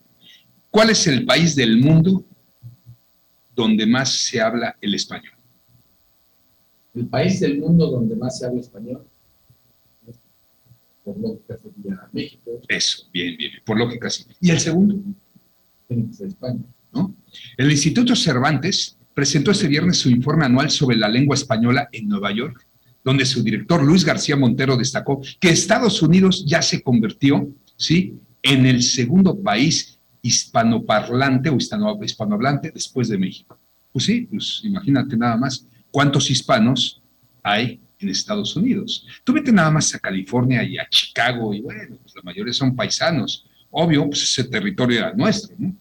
¿Cuál es el país del mundo donde más se habla el español? El país del mundo donde más se habla español. Por lógica sería México. Eso, bien, bien, por lógica sí. ¿Y el segundo? Tiene que ser España, ¿no? El Instituto Cervantes presentó este viernes su informe anual sobre la lengua española en Nueva York, donde su director Luis García Montero destacó que Estados Unidos ya se convirtió, ¿sí?, en el segundo país hispanoparlante o hispanohablante después de México. Pues sí, pues imagínate nada más cuántos hispanos hay en Estados Unidos. Tú vete nada más a California y a Chicago, y bueno, pues la mayoría son paisanos. Obvio, pues ese territorio era nuestro, ¿no?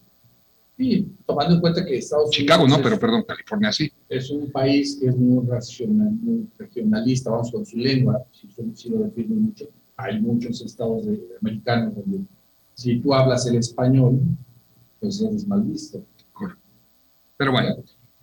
Sí, tomando en cuenta que Estados Chicago, Unidos... Chicago no, pero perdón, California sí. Es un país que es muy, racional, muy regionalista, vamos, con su lengua, si, si lo defiende mucho. Hay muchos estados de, americanos donde si tú hablas el español, pues eres mal visto. Correcto. Pero bueno...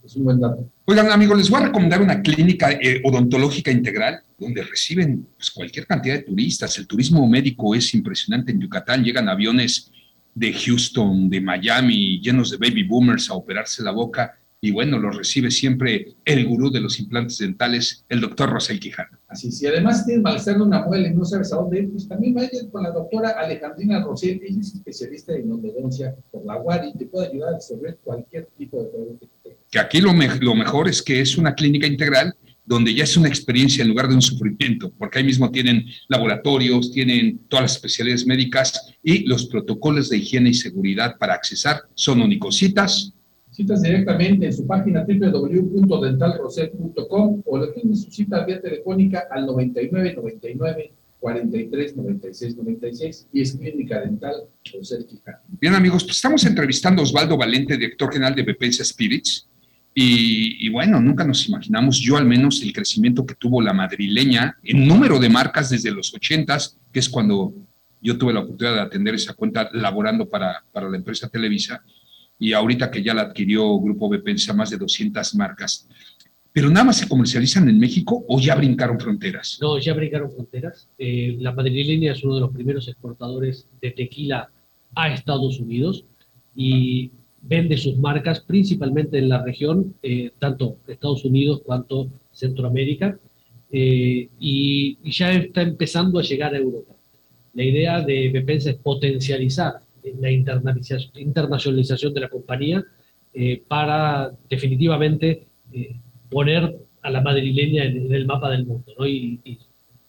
Es un buen dato. Oigan, amigos, les voy a recomendar una clínica eh, odontológica integral donde reciben pues, cualquier cantidad de turistas. El turismo médico es impresionante en Yucatán. Llegan aviones de Houston, de Miami, llenos de baby boomers a operarse la boca y bueno, lo recibe siempre el gurú de los implantes dentales, el doctor Rosel Quijano. Así es, y además tienes malestar de una muela y no sabes a dónde ir, pues también vayas con la doctora Alejandrina Rosel, ella es especialista en endodoncia por la U A R I y te puede ayudar a resolver cualquier tipo de problema que tengas. Que aquí lo, me- lo mejor es que es una clínica integral, donde ya es una experiencia en lugar de un sufrimiento, porque ahí mismo tienen laboratorios, tienen todas las especialidades médicas y los protocolos de higiene y seguridad para accesar son únicos. Citas. Citas directamente en su página doble u doble u doble u punto dental rosel punto com o le tienen su cita vía telefónica al noventa y nueve, noventa y nueve, cuarenta y tres, noventa y seis, noventa y seis y es Clínica Dental Rosel Quijano. Bien amigos, pues estamos entrevistando a Osvaldo Valente, director general de Bepensa Spirits. Y, y bueno, nunca nos imaginamos, yo al menos, el crecimiento que tuvo La Madrileña en número de marcas desde los ochentas, que es cuando yo tuve la oportunidad de atender esa cuenta laborando para, para la empresa Televisa, y ahorita que ya la adquirió Grupo Bepensa, más de doscientas marcas. ¿Pero nada más se comercializan en México o ya brincaron fronteras? No, ya brincaron fronteras. Eh, La Madrileña es uno de los primeros exportadores de tequila a Estados Unidos y... vende sus marcas principalmente en la región, eh, tanto Estados Unidos cuanto Centroamérica, eh, y, y ya está empezando a llegar a Europa. La idea de Bepensa es potencializar la internacionalización de la compañía eh, para definitivamente eh, poner a La Madrileña en, en el mapa del mundo, ¿no? Y, y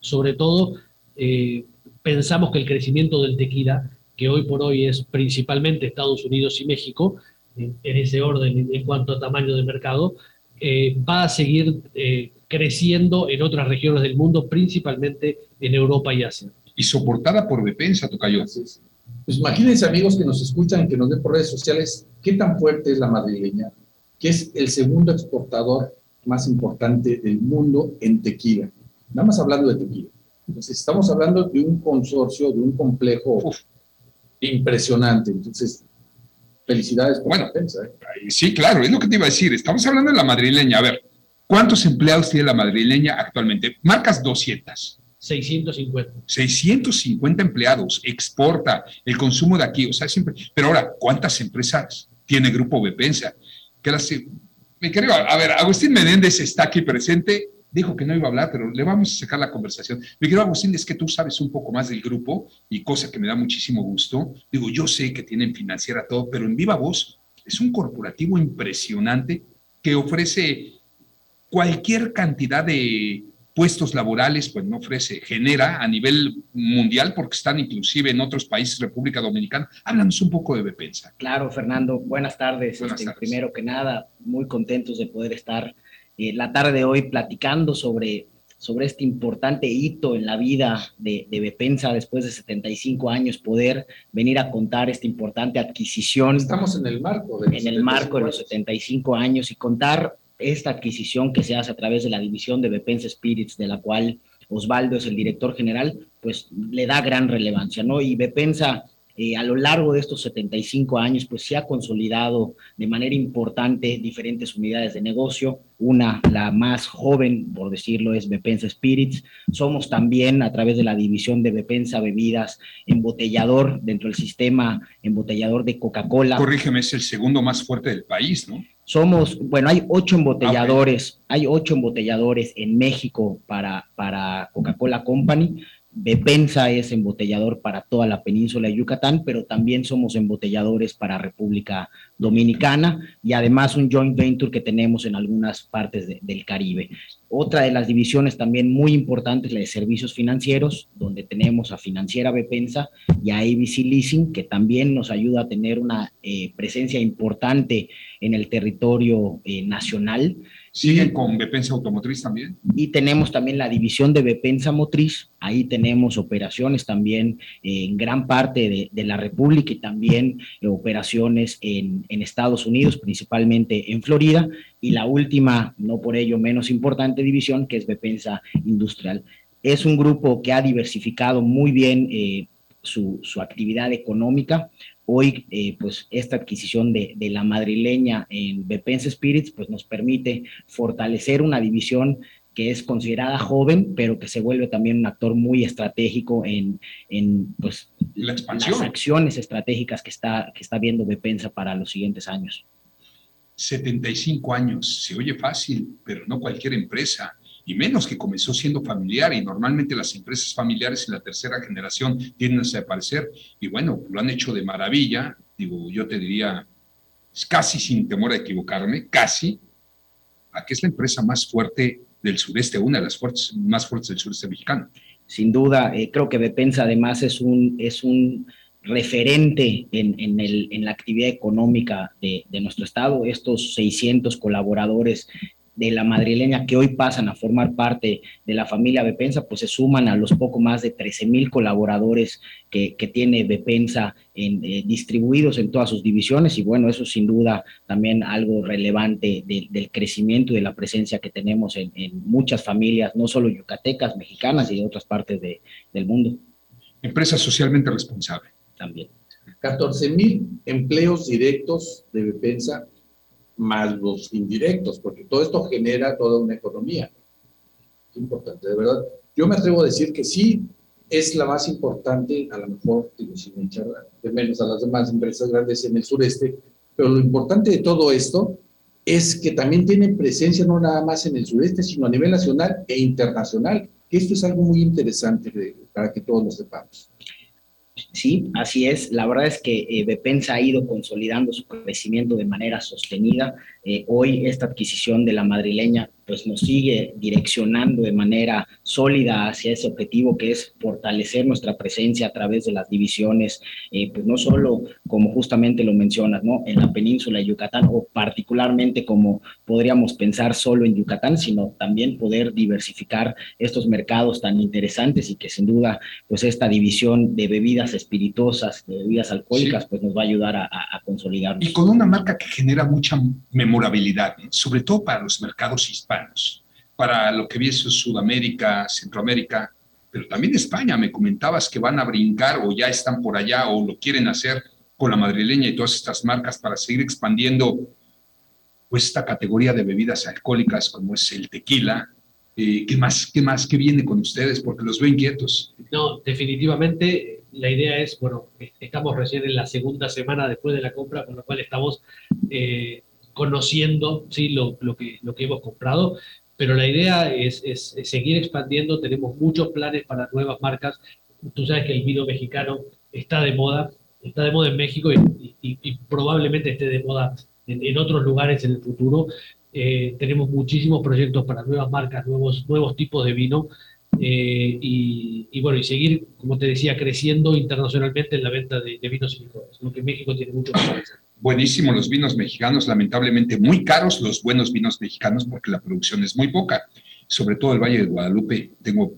sobre todo eh, pensamos que el crecimiento del tequila, que hoy por hoy es principalmente Estados Unidos y México, en ese orden en cuanto a tamaño de mercado, eh, va a seguir eh, creciendo en otras regiones del mundo, principalmente en Europa y Asia. Y soportada por Bepensa, tocayo. Pues imagínense, amigos que nos escuchan, que nos ven por redes sociales, qué tan fuerte es La Madrileña, que es el segundo exportador más importante del mundo en tequila. Nada más hablando de tequila. Entonces, estamos hablando de un consorcio, de un complejo... Uf. Impresionante, entonces felicidades por bueno, la defensa, ¿eh? Sí, claro, es lo que te iba a decir, estamos hablando de La Madrileña, a ver, ¿cuántos empleados tiene La Madrileña actualmente? Marcas doscientas. seiscientos cincuenta. seiscientos cincuenta empleados, exporta el consumo de aquí, o sea, siempre, pero ahora, ¿cuántas empresas tiene Grupo Bepensa? Que las, me creo, a ver, Agustín Menéndez está aquí presente, dijo que no iba a hablar, pero le vamos a sacar la conversación. Me quiero, Agustín, es que tú sabes un poco más del grupo y cosa que me da muchísimo gusto. Digo, yo sé que tienen financiera todo, pero en viva voz es un corporativo impresionante que ofrece cualquier cantidad de puestos laborales, pues no ofrece, genera a nivel mundial porque están inclusive en otros países, República Dominicana. Háblanos un poco de Bepensa. Claro, Fernando, buenas tardes. Buenas este, tardes. Primero que nada, muy contentos de poder estar Eh, la tarde de hoy platicando sobre, sobre este importante hito en la vida de, de Bepensa después de setenta y cinco años, poder venir a contar esta importante adquisición. Estamos en el marco de los, en el marco de los setenta y cinco años y contar esta adquisición que se hace a través de la división de Bepensa Spirits, de la cual Osvaldo es el director general, pues le da gran relevancia, ¿no? Y Bepensa Eh, a lo largo de estos setenta y cinco años, pues se ha consolidado de manera importante diferentes unidades de negocio. Una, la más joven, por decirlo, es Bepensa Spirits. Somos también, a través de la división de Bepensa Bebidas, embotellador dentro del sistema embotellador de Coca-Cola. Corrígeme, es el segundo más fuerte del país, ¿no? Somos, bueno, hay ocho embotelladores, okay. hay ocho embotelladores en México para, para Coca-Cola Company. Bepensa es embotellador para toda la península de Yucatán, pero también somos embotelladores para República Dominicana y además un joint venture que tenemos en algunas partes de, del Caribe. Otra de las divisiones también muy importantes, la de servicios financieros, donde tenemos a Financiera Bepensa y a A B C Leasing, que también nos ayuda a tener una eh, presencia importante en el territorio eh, nacional. ¿Siguen y, con Bepensa Automotriz también? Y tenemos también la división de Bepensa Motriz, ahí tenemos operaciones también en gran parte de, de la República y también operaciones en, en Estados Unidos, principalmente en Florida, y la última, no por ello menos importante división, que es Bepensa Industrial. Es un grupo que ha diversificado muy bien eh, su, su actividad económica. Hoy, eh, pues, esta adquisición de, de La Madrileña en Bepensa Spirits, pues, nos permite fortalecer una división que es considerada joven, pero que se vuelve también un actor muy estratégico en, en pues, la expansión, las acciones estratégicas que está, que está viendo Bepensa para los siguientes años. setenta y cinco años, se oye fácil, pero no cualquier empresa, y menos que comenzó siendo familiar, y normalmente las empresas familiares en la tercera generación tienden a desaparecer, y bueno, lo han hecho de maravilla, digo, yo te diría, casi sin temor a equivocarme, casi, a que es la empresa más fuerte del sureste, una de las fuertes, más fuertes del sureste mexicano. Sin duda, eh, creo que Bepensa además es un, es un referente en, en, el, en la actividad económica de, de nuestro estado. Estos seiscientos colaboradores de La Madrileña que hoy pasan a formar parte de la familia Bepensa, pues se suman a los poco más de trece mil colaboradores que, que tiene Bepensa en, eh, distribuidos en todas sus divisiones, y bueno, eso es sin duda también algo relevante de, del crecimiento y de la presencia que tenemos en, en muchas familias, no solo yucatecas, mexicanas y de otras partes de, del mundo. Empresa socialmente responsable. También. catorce mil empleos directos de Bepensa, más los indirectos, porque todo esto genera toda una economía. Es importante, de verdad. Yo me atrevo a decir que sí es la más importante, a lo mejor, sin echar de menos a las demás empresas grandes en el sureste, pero lo importante de todo esto es que también tiene presencia no nada más en el sureste, sino a nivel nacional e internacional. Esto es algo muy interesante de, para que todos lo sepamos. Sí, así es. La verdad es que eh, Bepensa ha ido consolidando su crecimiento de manera sostenida. Eh, hoy esta adquisición de La Madrileña pues nos sigue direccionando de manera sólida hacia ese objetivo que es fortalecer nuestra presencia a través de las divisiones, eh, pues no solo como justamente lo mencionas, ¿no? En la península de Yucatán o particularmente como podríamos pensar solo en Yucatán, sino también poder diversificar estos mercados tan interesantes y que sin duda pues esta división de bebidas espirituosas, de bebidas alcohólicas, sí, pues nos va a ayudar a, a, a consolidarnos. Y con una marca que genera mucha memorabilidad, ¿no? Sobre todo para los mercados hispanos, para lo que viese Sudamérica, Centroamérica, pero también España. Me comentabas que van a brincar o ya están por allá o lo quieren hacer con La Madrileña y todas estas marcas para seguir expandiendo pues esta categoría de bebidas alcohólicas como es el tequila. Eh, ¿Qué más, qué más, qué viene con ustedes? Porque los veo inquietos. No, definitivamente la idea es, bueno, estamos recién en la segunda semana después de la compra, con lo cual estamos... Eh, conociendo, ¿sí?, lo, lo, que, lo que hemos comprado, pero la idea es, es, es seguir expandiendo. Tenemos muchos planes para nuevas marcas. Tú sabes que el vino mexicano está de moda, está de moda en México y, y, y probablemente esté de moda en, en otros lugares en el futuro. Eh, tenemos muchísimos proyectos para nuevas marcas, nuevos, nuevos tipos de vino, eh, y, y bueno, y seguir, como te decía, creciendo internacionalmente en la venta de, de vinos y licores, lo que México tiene mucho para hacer. Buenísimo los vinos mexicanos, lamentablemente muy caros los buenos vinos mexicanos porque la producción es muy poca, sobre todo el Valle de Guadalupe. Tengo,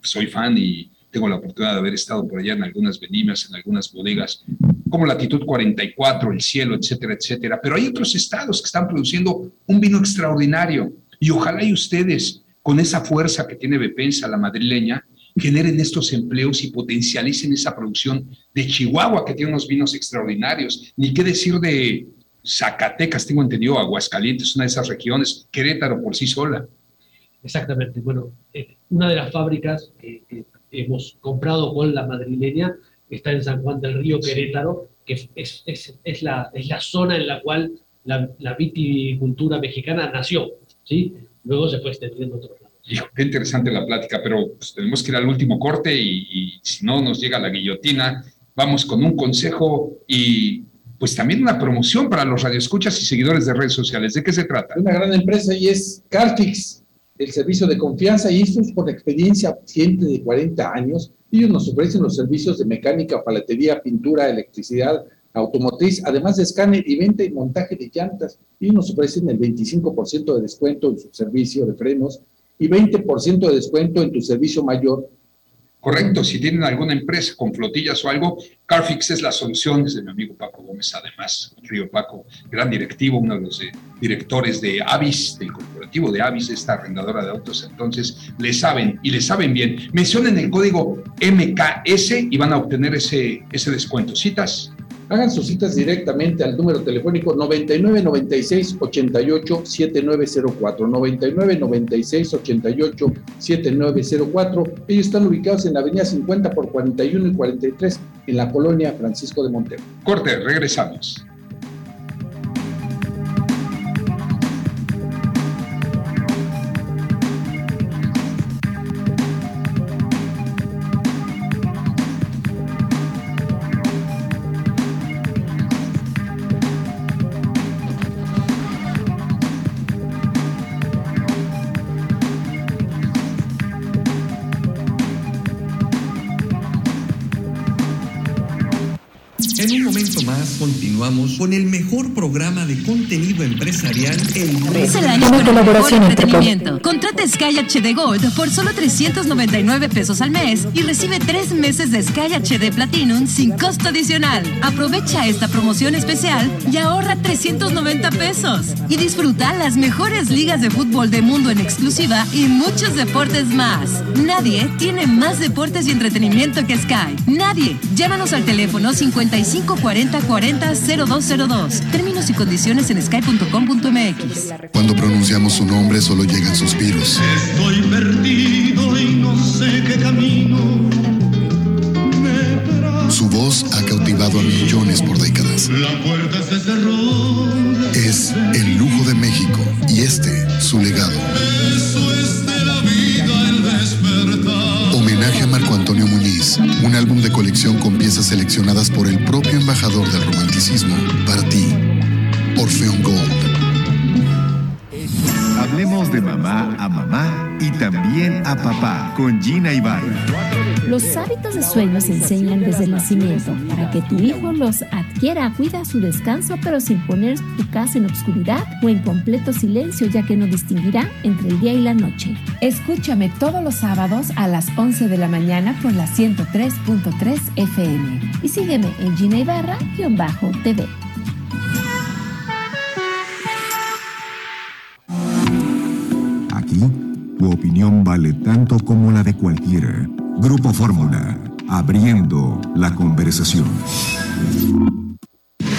soy fan y tengo la oportunidad de haber estado por allá en algunas vendimias, en algunas bodegas, como Latitud cuarenta y cuatro, El Cielo, etcétera, etcétera. Pero hay otros estados que están produciendo un vino extraordinario y ojalá y ustedes, con esa fuerza que tiene Bepensa, La Madrileña, generen estos empleos y potencialicen esa producción de Chihuahua, que tiene unos vinos extraordinarios. Ni qué decir de Zacatecas, tengo entendido, Aguascalientes, una de esas regiones, Querétaro por sí sola. Exactamente. Bueno, eh, una de las fábricas que, que hemos comprado con La Madrileña está en San Juan del Río, Querétaro, que es, es, es, la, es la zona en la cual la, la viticultura mexicana nació, ¿sí? Luego se fue extendiendo otro lado. Hijo, qué interesante la plática, pero pues tenemos que ir al último corte y, y si no nos llega la guillotina, vamos con un consejo y pues también una promoción para los radioescuchas y seguidores de redes sociales. ¿De qué se trata? Una gran empresa y es Cartix, el servicio de confianza, y estos con experiencia siempre de cuarenta años. Ellos nos ofrecen los servicios de mecánica, paletería, pintura, electricidad, automotriz, además de escáner y venta y montaje de llantas, y nos ofrecen el veinticinco por ciento de descuento en su servicio de frenos y veinte por ciento de descuento en tu servicio mayor. Correcto, si tienen alguna empresa con flotillas o algo, Carfix es la solución, desde mi amigo Paco Gómez, además, Río Paco, gran directivo, uno de los eh, directores de Avis, del corporativo de Avis, esta arrendadora de autos, entonces le saben, y le saben bien. Mencionen el código M K S y van a obtener ese, ese descuento. ¿Citas? Hagan sus citas directamente al número telefónico noventa y nueve, noventa y seis, ochenta y ocho, setenta y nueve cero cuatro, noventa y nueve, noventa y seis, ochenta y ocho, setenta y nueve cero cuatro. Ellos están ubicados en la avenida cincuenta por cuarenta y uno y cuarenta y tres, en la colonia Francisco de Montero. Corte, regresamos. más, continuamos con el mejor programa de contenido empresarial. El es el año de colaboración entre entretenimiento. Contrata Sky H D Gold por solo trescientos noventa y nueve pesos al mes y recibe tres meses de Sky H D Platinum sin costo adicional. Aprovecha esta promoción especial y ahorra trescientos noventa pesos y disfruta las mejores ligas de fútbol del mundo en exclusiva y muchos deportes más. Nadie tiene más deportes y entretenimiento que Sky. Nadie. Llámanos al teléfono cincuenta y cinco cuarenta cuarenta cero dos cero dos. Términos y condiciones en sky punto com punto mx. Cuando pronunciamos su nombre solo llegan suspiros. Estoy perdido y no sé qué camino. Su voz ha cautivado a millones por décadas. La puerta se cerró. Es el lujo de México y este su legado. Eso es de la vida el despertar. Homenaje a Marco Antonio Muñiz, un álbum de colección con piezas seleccionadas por el propio embajador del romanticismo para ti, Orfeón Gold. Hablemos de mamá a mamá y también a papá con Gina Ibarra. Los hábitos de sueño se enseñan desde el nacimiento. Para que tu hijo los adquiera, cuida su descanso, pero sin poner tu casa en obscuridad o en completo silencio, ya que no distinguirá entre el día y la noche. Escúchame todos los sábados a las once de la mañana por la ciento tres punto tres F M. Y sígueme en Gina Ibarra-T V. Aquí, tu opinión vale tanto como la de cualquiera. Grupo Fórmula, abriendo la conversación.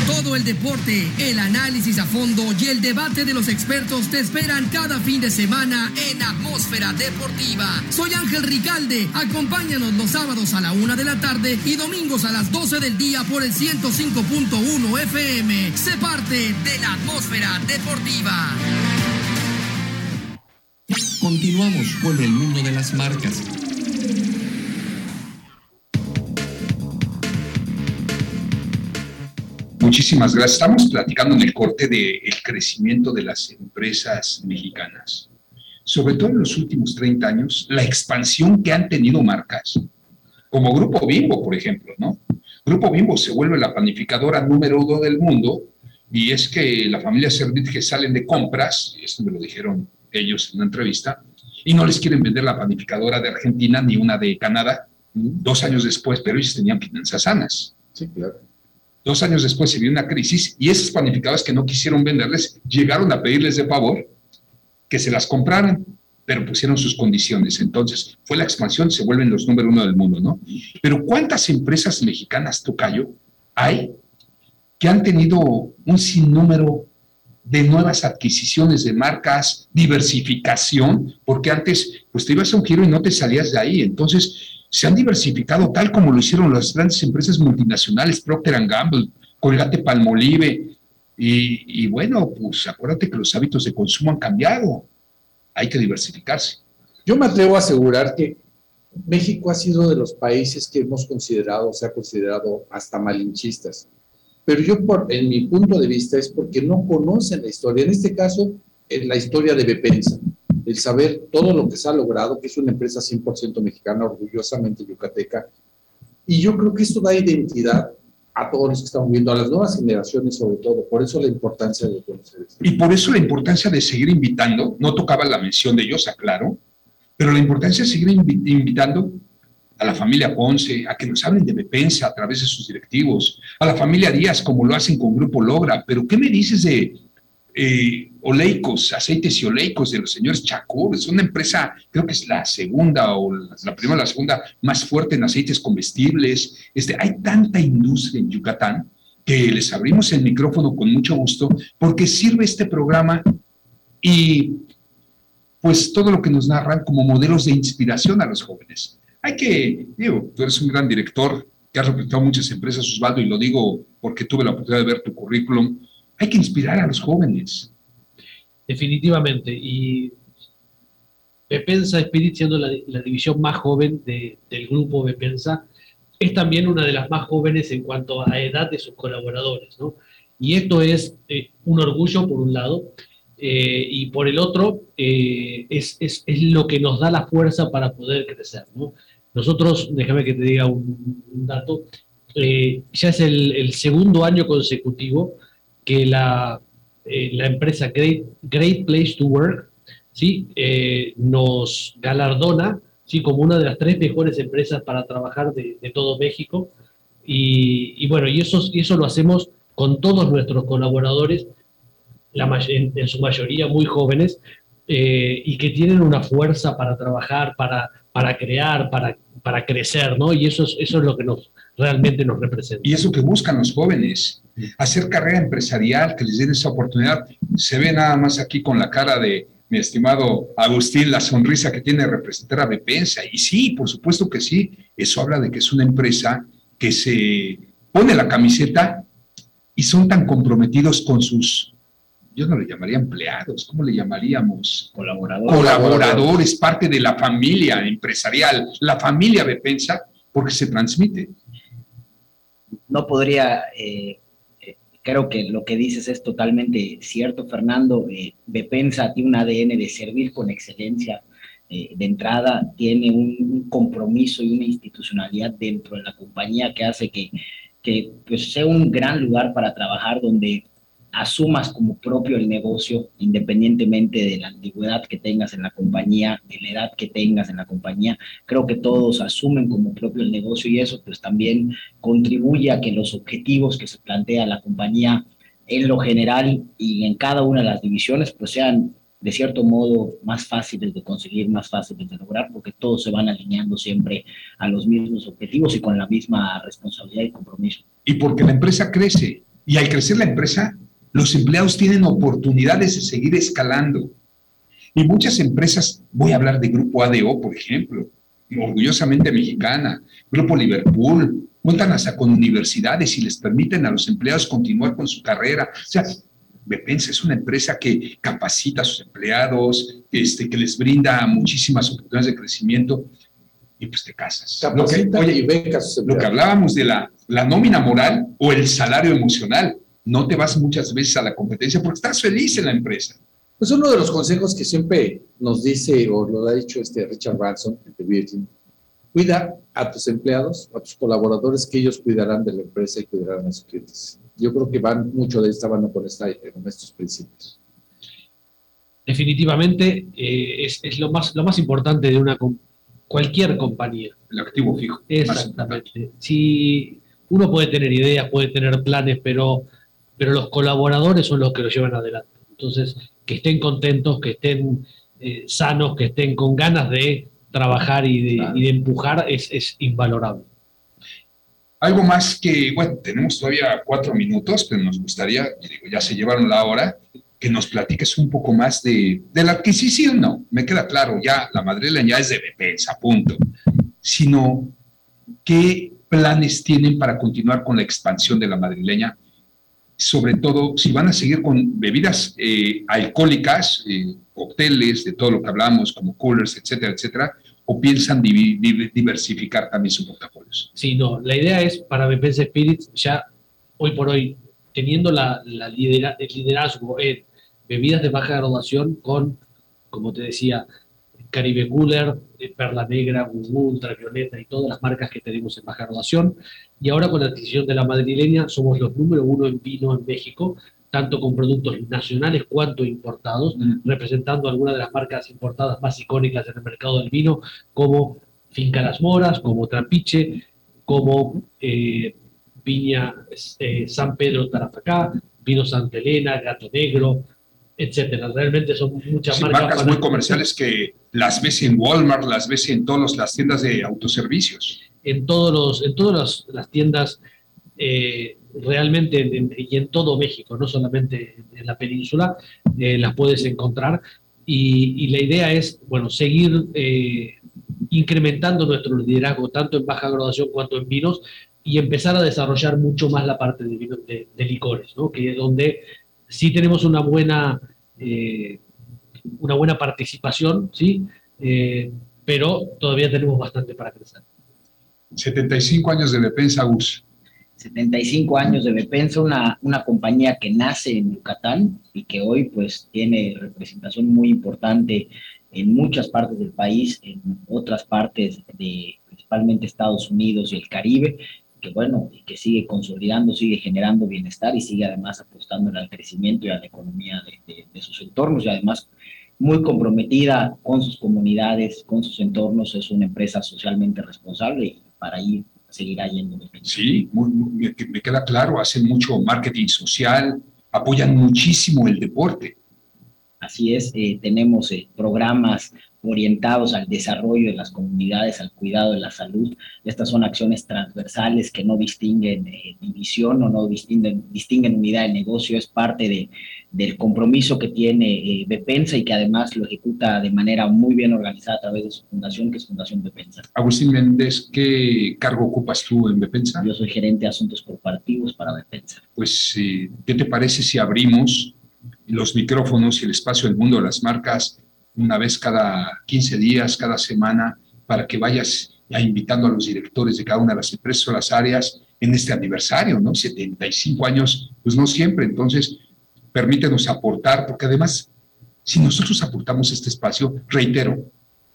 Todo el deporte, el análisis a fondo y el debate de los expertos te esperan cada fin de semana en Atmósfera Deportiva. Soy Ángel Ricalde, acompáñanos los sábados a la una de la tarde y domingos a las doce del día por el ciento cinco punto uno F M. Sé parte de la Atmósfera Deportiva. Continuamos con el mundo de las marcas. Muchísimas gracias. Estamos platicando en el corte del crecimiento de las empresas mexicanas. Sobre todo en los últimos treinta años, la expansión que han tenido marcas, como Grupo Bimbo, por ejemplo, ¿no? Grupo Bimbo se vuelve la panificadora número dos del mundo, y es que la familia Servit que salen de compras, esto me lo dijeron ellos en una entrevista, y no les quieren vender la panificadora de Argentina ni una de Canadá, dos años después, pero ellos tenían finanzas sanas. Sí, claro. Dos años después se vio una crisis y esas panificadoras que no quisieron venderles llegaron a pedirles de favor que se las compraran, pero pusieron sus condiciones. Entonces fue la expansión, se vuelven los número uno del mundo, ¿no? Pero ¿cuántas empresas mexicanas, Tocayo, hay que han tenido un sinnúmero de nuevas adquisiciones de marcas, diversificación? Porque antes pues te ibas a un giro y no te salías de ahí, entonces... Se han diversificado tal como lo hicieron las grandes empresas multinacionales, Procter and Gamble, Colgate Palmolive, y, y bueno, pues acuérdate que los hábitos de consumo han cambiado, hay que diversificarse. Yo me atrevo a asegurar que México ha sido de los países que hemos considerado, se ha considerado hasta malinchistas, pero yo por, en mi punto de vista es porque no conocen la historia, en este caso, en la historia de Bepensa. El saber todo lo que se ha logrado, que es una empresa cien por ciento mexicana, orgullosamente yucateca. Y yo creo que esto da identidad a todos los que estamos viendo, a las nuevas generaciones sobre todo. Por eso la importancia de conocer esto. Y por eso la importancia de seguir invitando, no tocaba la mención de ellos, aclaro, pero la importancia de seguir invitando a la familia Ponce, a que nos hablen de Bepensa a través de sus directivos, a la familia Díaz, como lo hacen con Grupo Logra. Pero ¿qué me dices de... Eh, Oleicos, aceites y oleicos de los señores Chacur? Es una empresa, creo que es la segunda o la primera o la segunda más fuerte en aceites comestibles. Este, hay tanta industria en Yucatán que les abrimos el micrófono con mucho gusto porque sirve este programa y pues todo lo que nos narran como modelos de inspiración a los jóvenes. Hay que, digo, tú eres un gran director que has representado muchas empresas, Osvaldo, y lo digo porque tuve la oportunidad de ver tu currículum. Hay que inspirar a los jóvenes. Definitivamente, y Bepensa Spirits, siendo la, la división más joven de, del grupo Bepensa, es también una de las más jóvenes en cuanto a edad de sus colaboradores, ¿no? Y esto es eh, un orgullo por un lado, eh, y por el otro eh, es, es, es lo que nos da la fuerza para poder crecer, ¿no? Nosotros, déjame que te diga un, un dato, eh, ya es el, el segundo año consecutivo que la, eh, la empresa Great, Great Place to Work, ¿sí? eh, nos galardona, ¿sí? como una de las tres mejores empresas para trabajar de, de todo México. Y, y bueno, y eso, y eso lo hacemos con todos nuestros colaboradores, la may- en, en su mayoría muy jóvenes, eh, y que tienen una fuerza para trabajar, para, para crear, para, para crecer, ¿no? Y eso es, eso es lo que nos, realmente nos representa. Y eso que buscan los jóvenes, hacer carrera empresarial, que les den esa oportunidad. Se ve nada más aquí con la cara de mi estimado Agustín, la sonrisa que tiene representar a Bepensa. Y sí, por supuesto que sí, eso habla de que es una empresa que se pone la camiseta y son tan comprometidos con sus, yo no le llamaría empleados, ¿cómo le llamaríamos? Colaboradores. Colaboradores, parte de la familia empresarial, la familia Bepensa, porque se transmite. No podría... Eh... Creo que lo que dices es totalmente cierto, Fernando. Eh, Bepensa tiene un A D N de servir con excelencia eh, de entrada, tiene un, un compromiso y una institucionalidad dentro de la compañía que hace que, que pues, sea un gran lugar para trabajar, donde asumas como propio el negocio, independientemente de la antigüedad que tengas en la compañía, de la edad que tengas en la compañía. Creo que todos asumen como propio el negocio y eso pues también contribuye a que los objetivos que se plantea la compañía en lo general y en cada una de las divisiones pues sean de cierto modo más fáciles de conseguir, más fáciles de lograr, porque todos se van alineando siempre a los mismos objetivos y con la misma responsabilidad y compromiso. Y porque la empresa crece, y al crecer la empresa, los empleados tienen oportunidades de seguir escalando. Y muchas empresas, voy a hablar de Grupo A D O, por ejemplo, orgullosamente mexicana, Grupo Liverpool, montan hasta con universidades y les permiten a los empleados continuar con su carrera. O sea, Bepensa es una empresa que capacita a sus empleados, este, que les brinda muchísimas oportunidades de crecimiento y pues te casas. Capacita y beca a sus empleados. Lo que hablábamos de la, la nómina moral o el salario emocional. No te vas muchas veces a la competencia porque estás feliz en la empresa. Pues uno de los consejos que siempre nos dice, o lo ha dicho este Richard Branson, el de Virgin, cuida a tus empleados, a tus colaboradores, que ellos cuidarán de la empresa y cuidarán a sus clientes. Yo creo que van mucho de esta mano con, esta, con estos principios. Definitivamente eh, es, es lo más, lo más importante de una cualquier compañía. El activo fijo. Exactamente. Si uno puede tener ideas, puede tener planes, pero... pero los colaboradores son los que lo llevan adelante. Entonces, que estén contentos, que estén eh, sanos, que estén con ganas de trabajar y de, claro. y de empujar, es, es invalorable. Algo más que, bueno, tenemos todavía cuatro minutos, pero nos gustaría, digo, ya se llevaron la hora, que nos platiques un poco más de, de la adquisición, no, me queda claro, ya la madrileña ya es de Bepensa, punto. Sino, ¿qué planes tienen para continuar con la expansión de la madrileña? Sobre todo, si van a seguir con bebidas eh, alcohólicas, eh, cócteles, de todo lo que hablamos, como coolers, etcétera, etcétera, o piensan div- div- diversificar también sus portafolios. Sí, no, la idea es para Bepensa Spirits, ya hoy por hoy, teniendo la, la lidera- el liderazgo en bebidas de baja graduación con, como te decía, Caribe Cooler, Perla Negra, Bubú, Ultravioleta y todas las marcas que tenemos en baja graduación. Y ahora con la adquisición de la madrileña somos los número uno en vino en México, tanto con productos nacionales cuanto importados, mm. representando algunas de las marcas importadas más icónicas en el mercado del vino, como Finca Las Moras, como Trapiche, como eh, Viña eh, San Pedro Tarapacá, Vino Santa Elena, Gato Negro, etcétera. Realmente son muchas sí, marcas, marcas muy comerciales que las ves en Walmart, las ves en todas las tiendas de autoservicios. En, todos los, en todas las, las tiendas, eh, realmente, en, y en todo México, no solamente en la península, eh, las puedes encontrar. Y, y la idea es, bueno, seguir eh, incrementando nuestro liderazgo, tanto en baja graduación cuanto en vinos, y empezar a desarrollar mucho más la parte de, vino, de, de licores, ¿no? Que es donde... sí tenemos una buena, eh, una buena participación, ¿sí? Eh, pero todavía tenemos bastante para crecer. setenta y cinco años de Bepensa, Gus. setenta y cinco años de Bepensa, una, una compañía que nace en Yucatán y que hoy pues tiene representación muy importante en muchas partes del país, en otras partes de principalmente Estados Unidos y el Caribe, que bueno, y que sigue consolidando, sigue generando bienestar y sigue además apostando al crecimiento y a la economía de, de, de sus entornos, y además muy comprometida con sus comunidades, con sus entornos. Es una empresa socialmente responsable y para ahí seguirá yendo. Sí, muy, muy, me queda claro, hacen mucho marketing social, apoyan muchísimo el deporte. Así es, eh, tenemos eh, programas orientados al desarrollo de las comunidades, al cuidado de la salud. Estas son acciones transversales que no distinguen eh, división o no distinguen, distinguen unidad de negocio. Es parte de, del compromiso que tiene eh, Bepensa y que además lo ejecuta de manera muy bien organizada a través de su fundación, que es Fundación Bepensa. Agustín Méndez, ¿qué cargo ocupas tú en Bepensa? Yo soy gerente de asuntos corporativos para Bepensa. Pues, eh, ¿qué te parece si abrimos los micrófonos y el espacio del mundo de las marcas una vez cada quince días, cada semana, para que vayas ya invitando a los directores de cada una de las empresas o las áreas en este aniversario, ¿no? setenta y cinco años, pues no siempre. Entonces, permítenos aportar, porque además, si nosotros aportamos este espacio, reitero,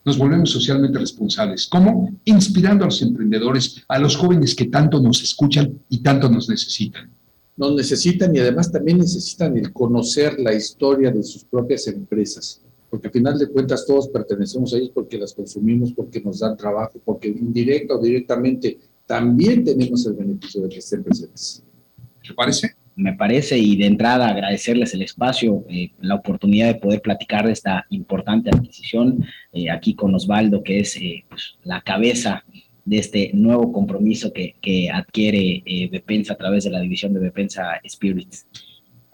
nos volvemos socialmente responsables. ¿Cómo? Inspirando a los emprendedores, a los jóvenes que tanto nos escuchan y tanto nos necesitan. Nos necesitan y además también necesitan el conocer la historia de sus propias empresas, porque al final de cuentas todos pertenecemos a ellos porque las consumimos, porque nos dan trabajo, porque indirecta o directamente también tenemos el beneficio de que estén presentes. ¿Te parece? Me parece, y de entrada agradecerles el espacio, eh, la oportunidad de poder platicar de esta importante adquisición, eh, aquí con Osvaldo, que es eh, pues, la cabeza de este nuevo compromiso que, que adquiere eh, Bepensa a través de la división de Bepensa Spirits.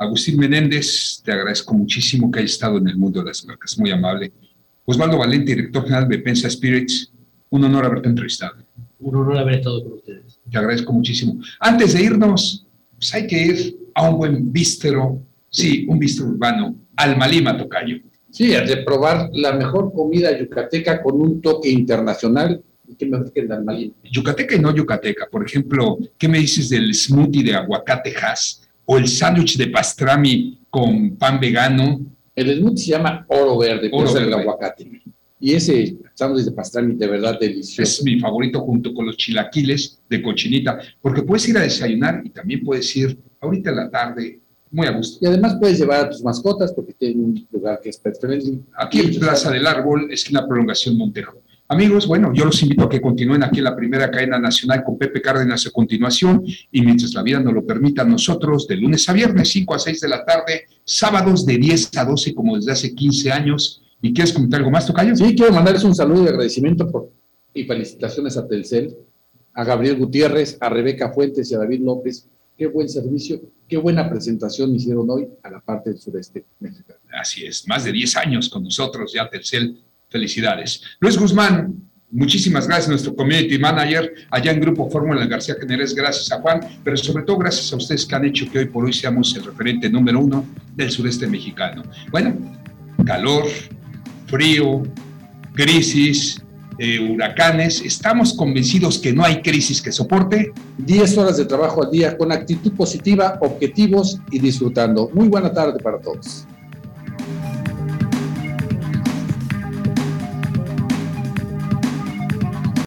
Agustín Menéndez, te agradezco muchísimo que hayas estado en el mundo de las marcas, muy amable. Osvaldo Valente, director general de Bepensa Spirits, un honor haberte entrevistado. Un honor haber estado con ustedes. Te agradezco muchísimo. Antes de irnos, pues hay que ir a un buen bistro, sí, un bistro urbano, Almalima, tocayo. Sí, has de probar la mejor comida yucateca con un toque internacional. ¿Qué me que el yucateca y no yucateca? Por ejemplo, ¿qué me dices del smoothie de aguacatejas o el sándwich de pastrami con pan vegano? El smoothie se llama Oro Verde, por ser el aguacate. Y ese sándwich de pastrami de verdad delicioso. Es mi favorito junto con los chilaquiles de cochinita, porque puedes ir a desayunar y también puedes ir ahorita en la tarde muy a gusto. Y además puedes llevar a tus mascotas porque tienen un lugar que es pet friendly. Aquí en Plaza del Árbol, esquina Prolongación Montejo. Amigos, bueno, yo los invito a que continúen aquí en la primera cadena nacional con Pepe Cárdenas a continuación, y mientras la vida nos lo permita, nosotros de lunes a viernes, cinco a seis de la tarde, sábados de diez a doce, como desde hace quince años. ¿Y quieres comentar algo más, tocayo? Sí, quiero mandarles un saludo y agradecimiento por, y felicitaciones a Telcel, a Gabriel Gutiérrez, a Rebeca Fuentes y a David López. Qué buen servicio, qué buena presentación hicieron hoy a la parte del sureste mexicano. Así es, más de diez años con nosotros ya Telcel. Felicidades. Luis Guzmán, muchísimas gracias a nuestro community manager allá en Grupo Fórmula García Generés, gracias a Juan, pero sobre todo gracias a ustedes que han hecho que hoy por hoy seamos el referente número uno del sureste mexicano. Bueno, calor, frío, crisis, eh, huracanes, estamos convencidos que no hay crisis que soporte. diez horas de trabajo al día con actitud positiva, objetivos y disfrutando. Muy buena tarde para todos.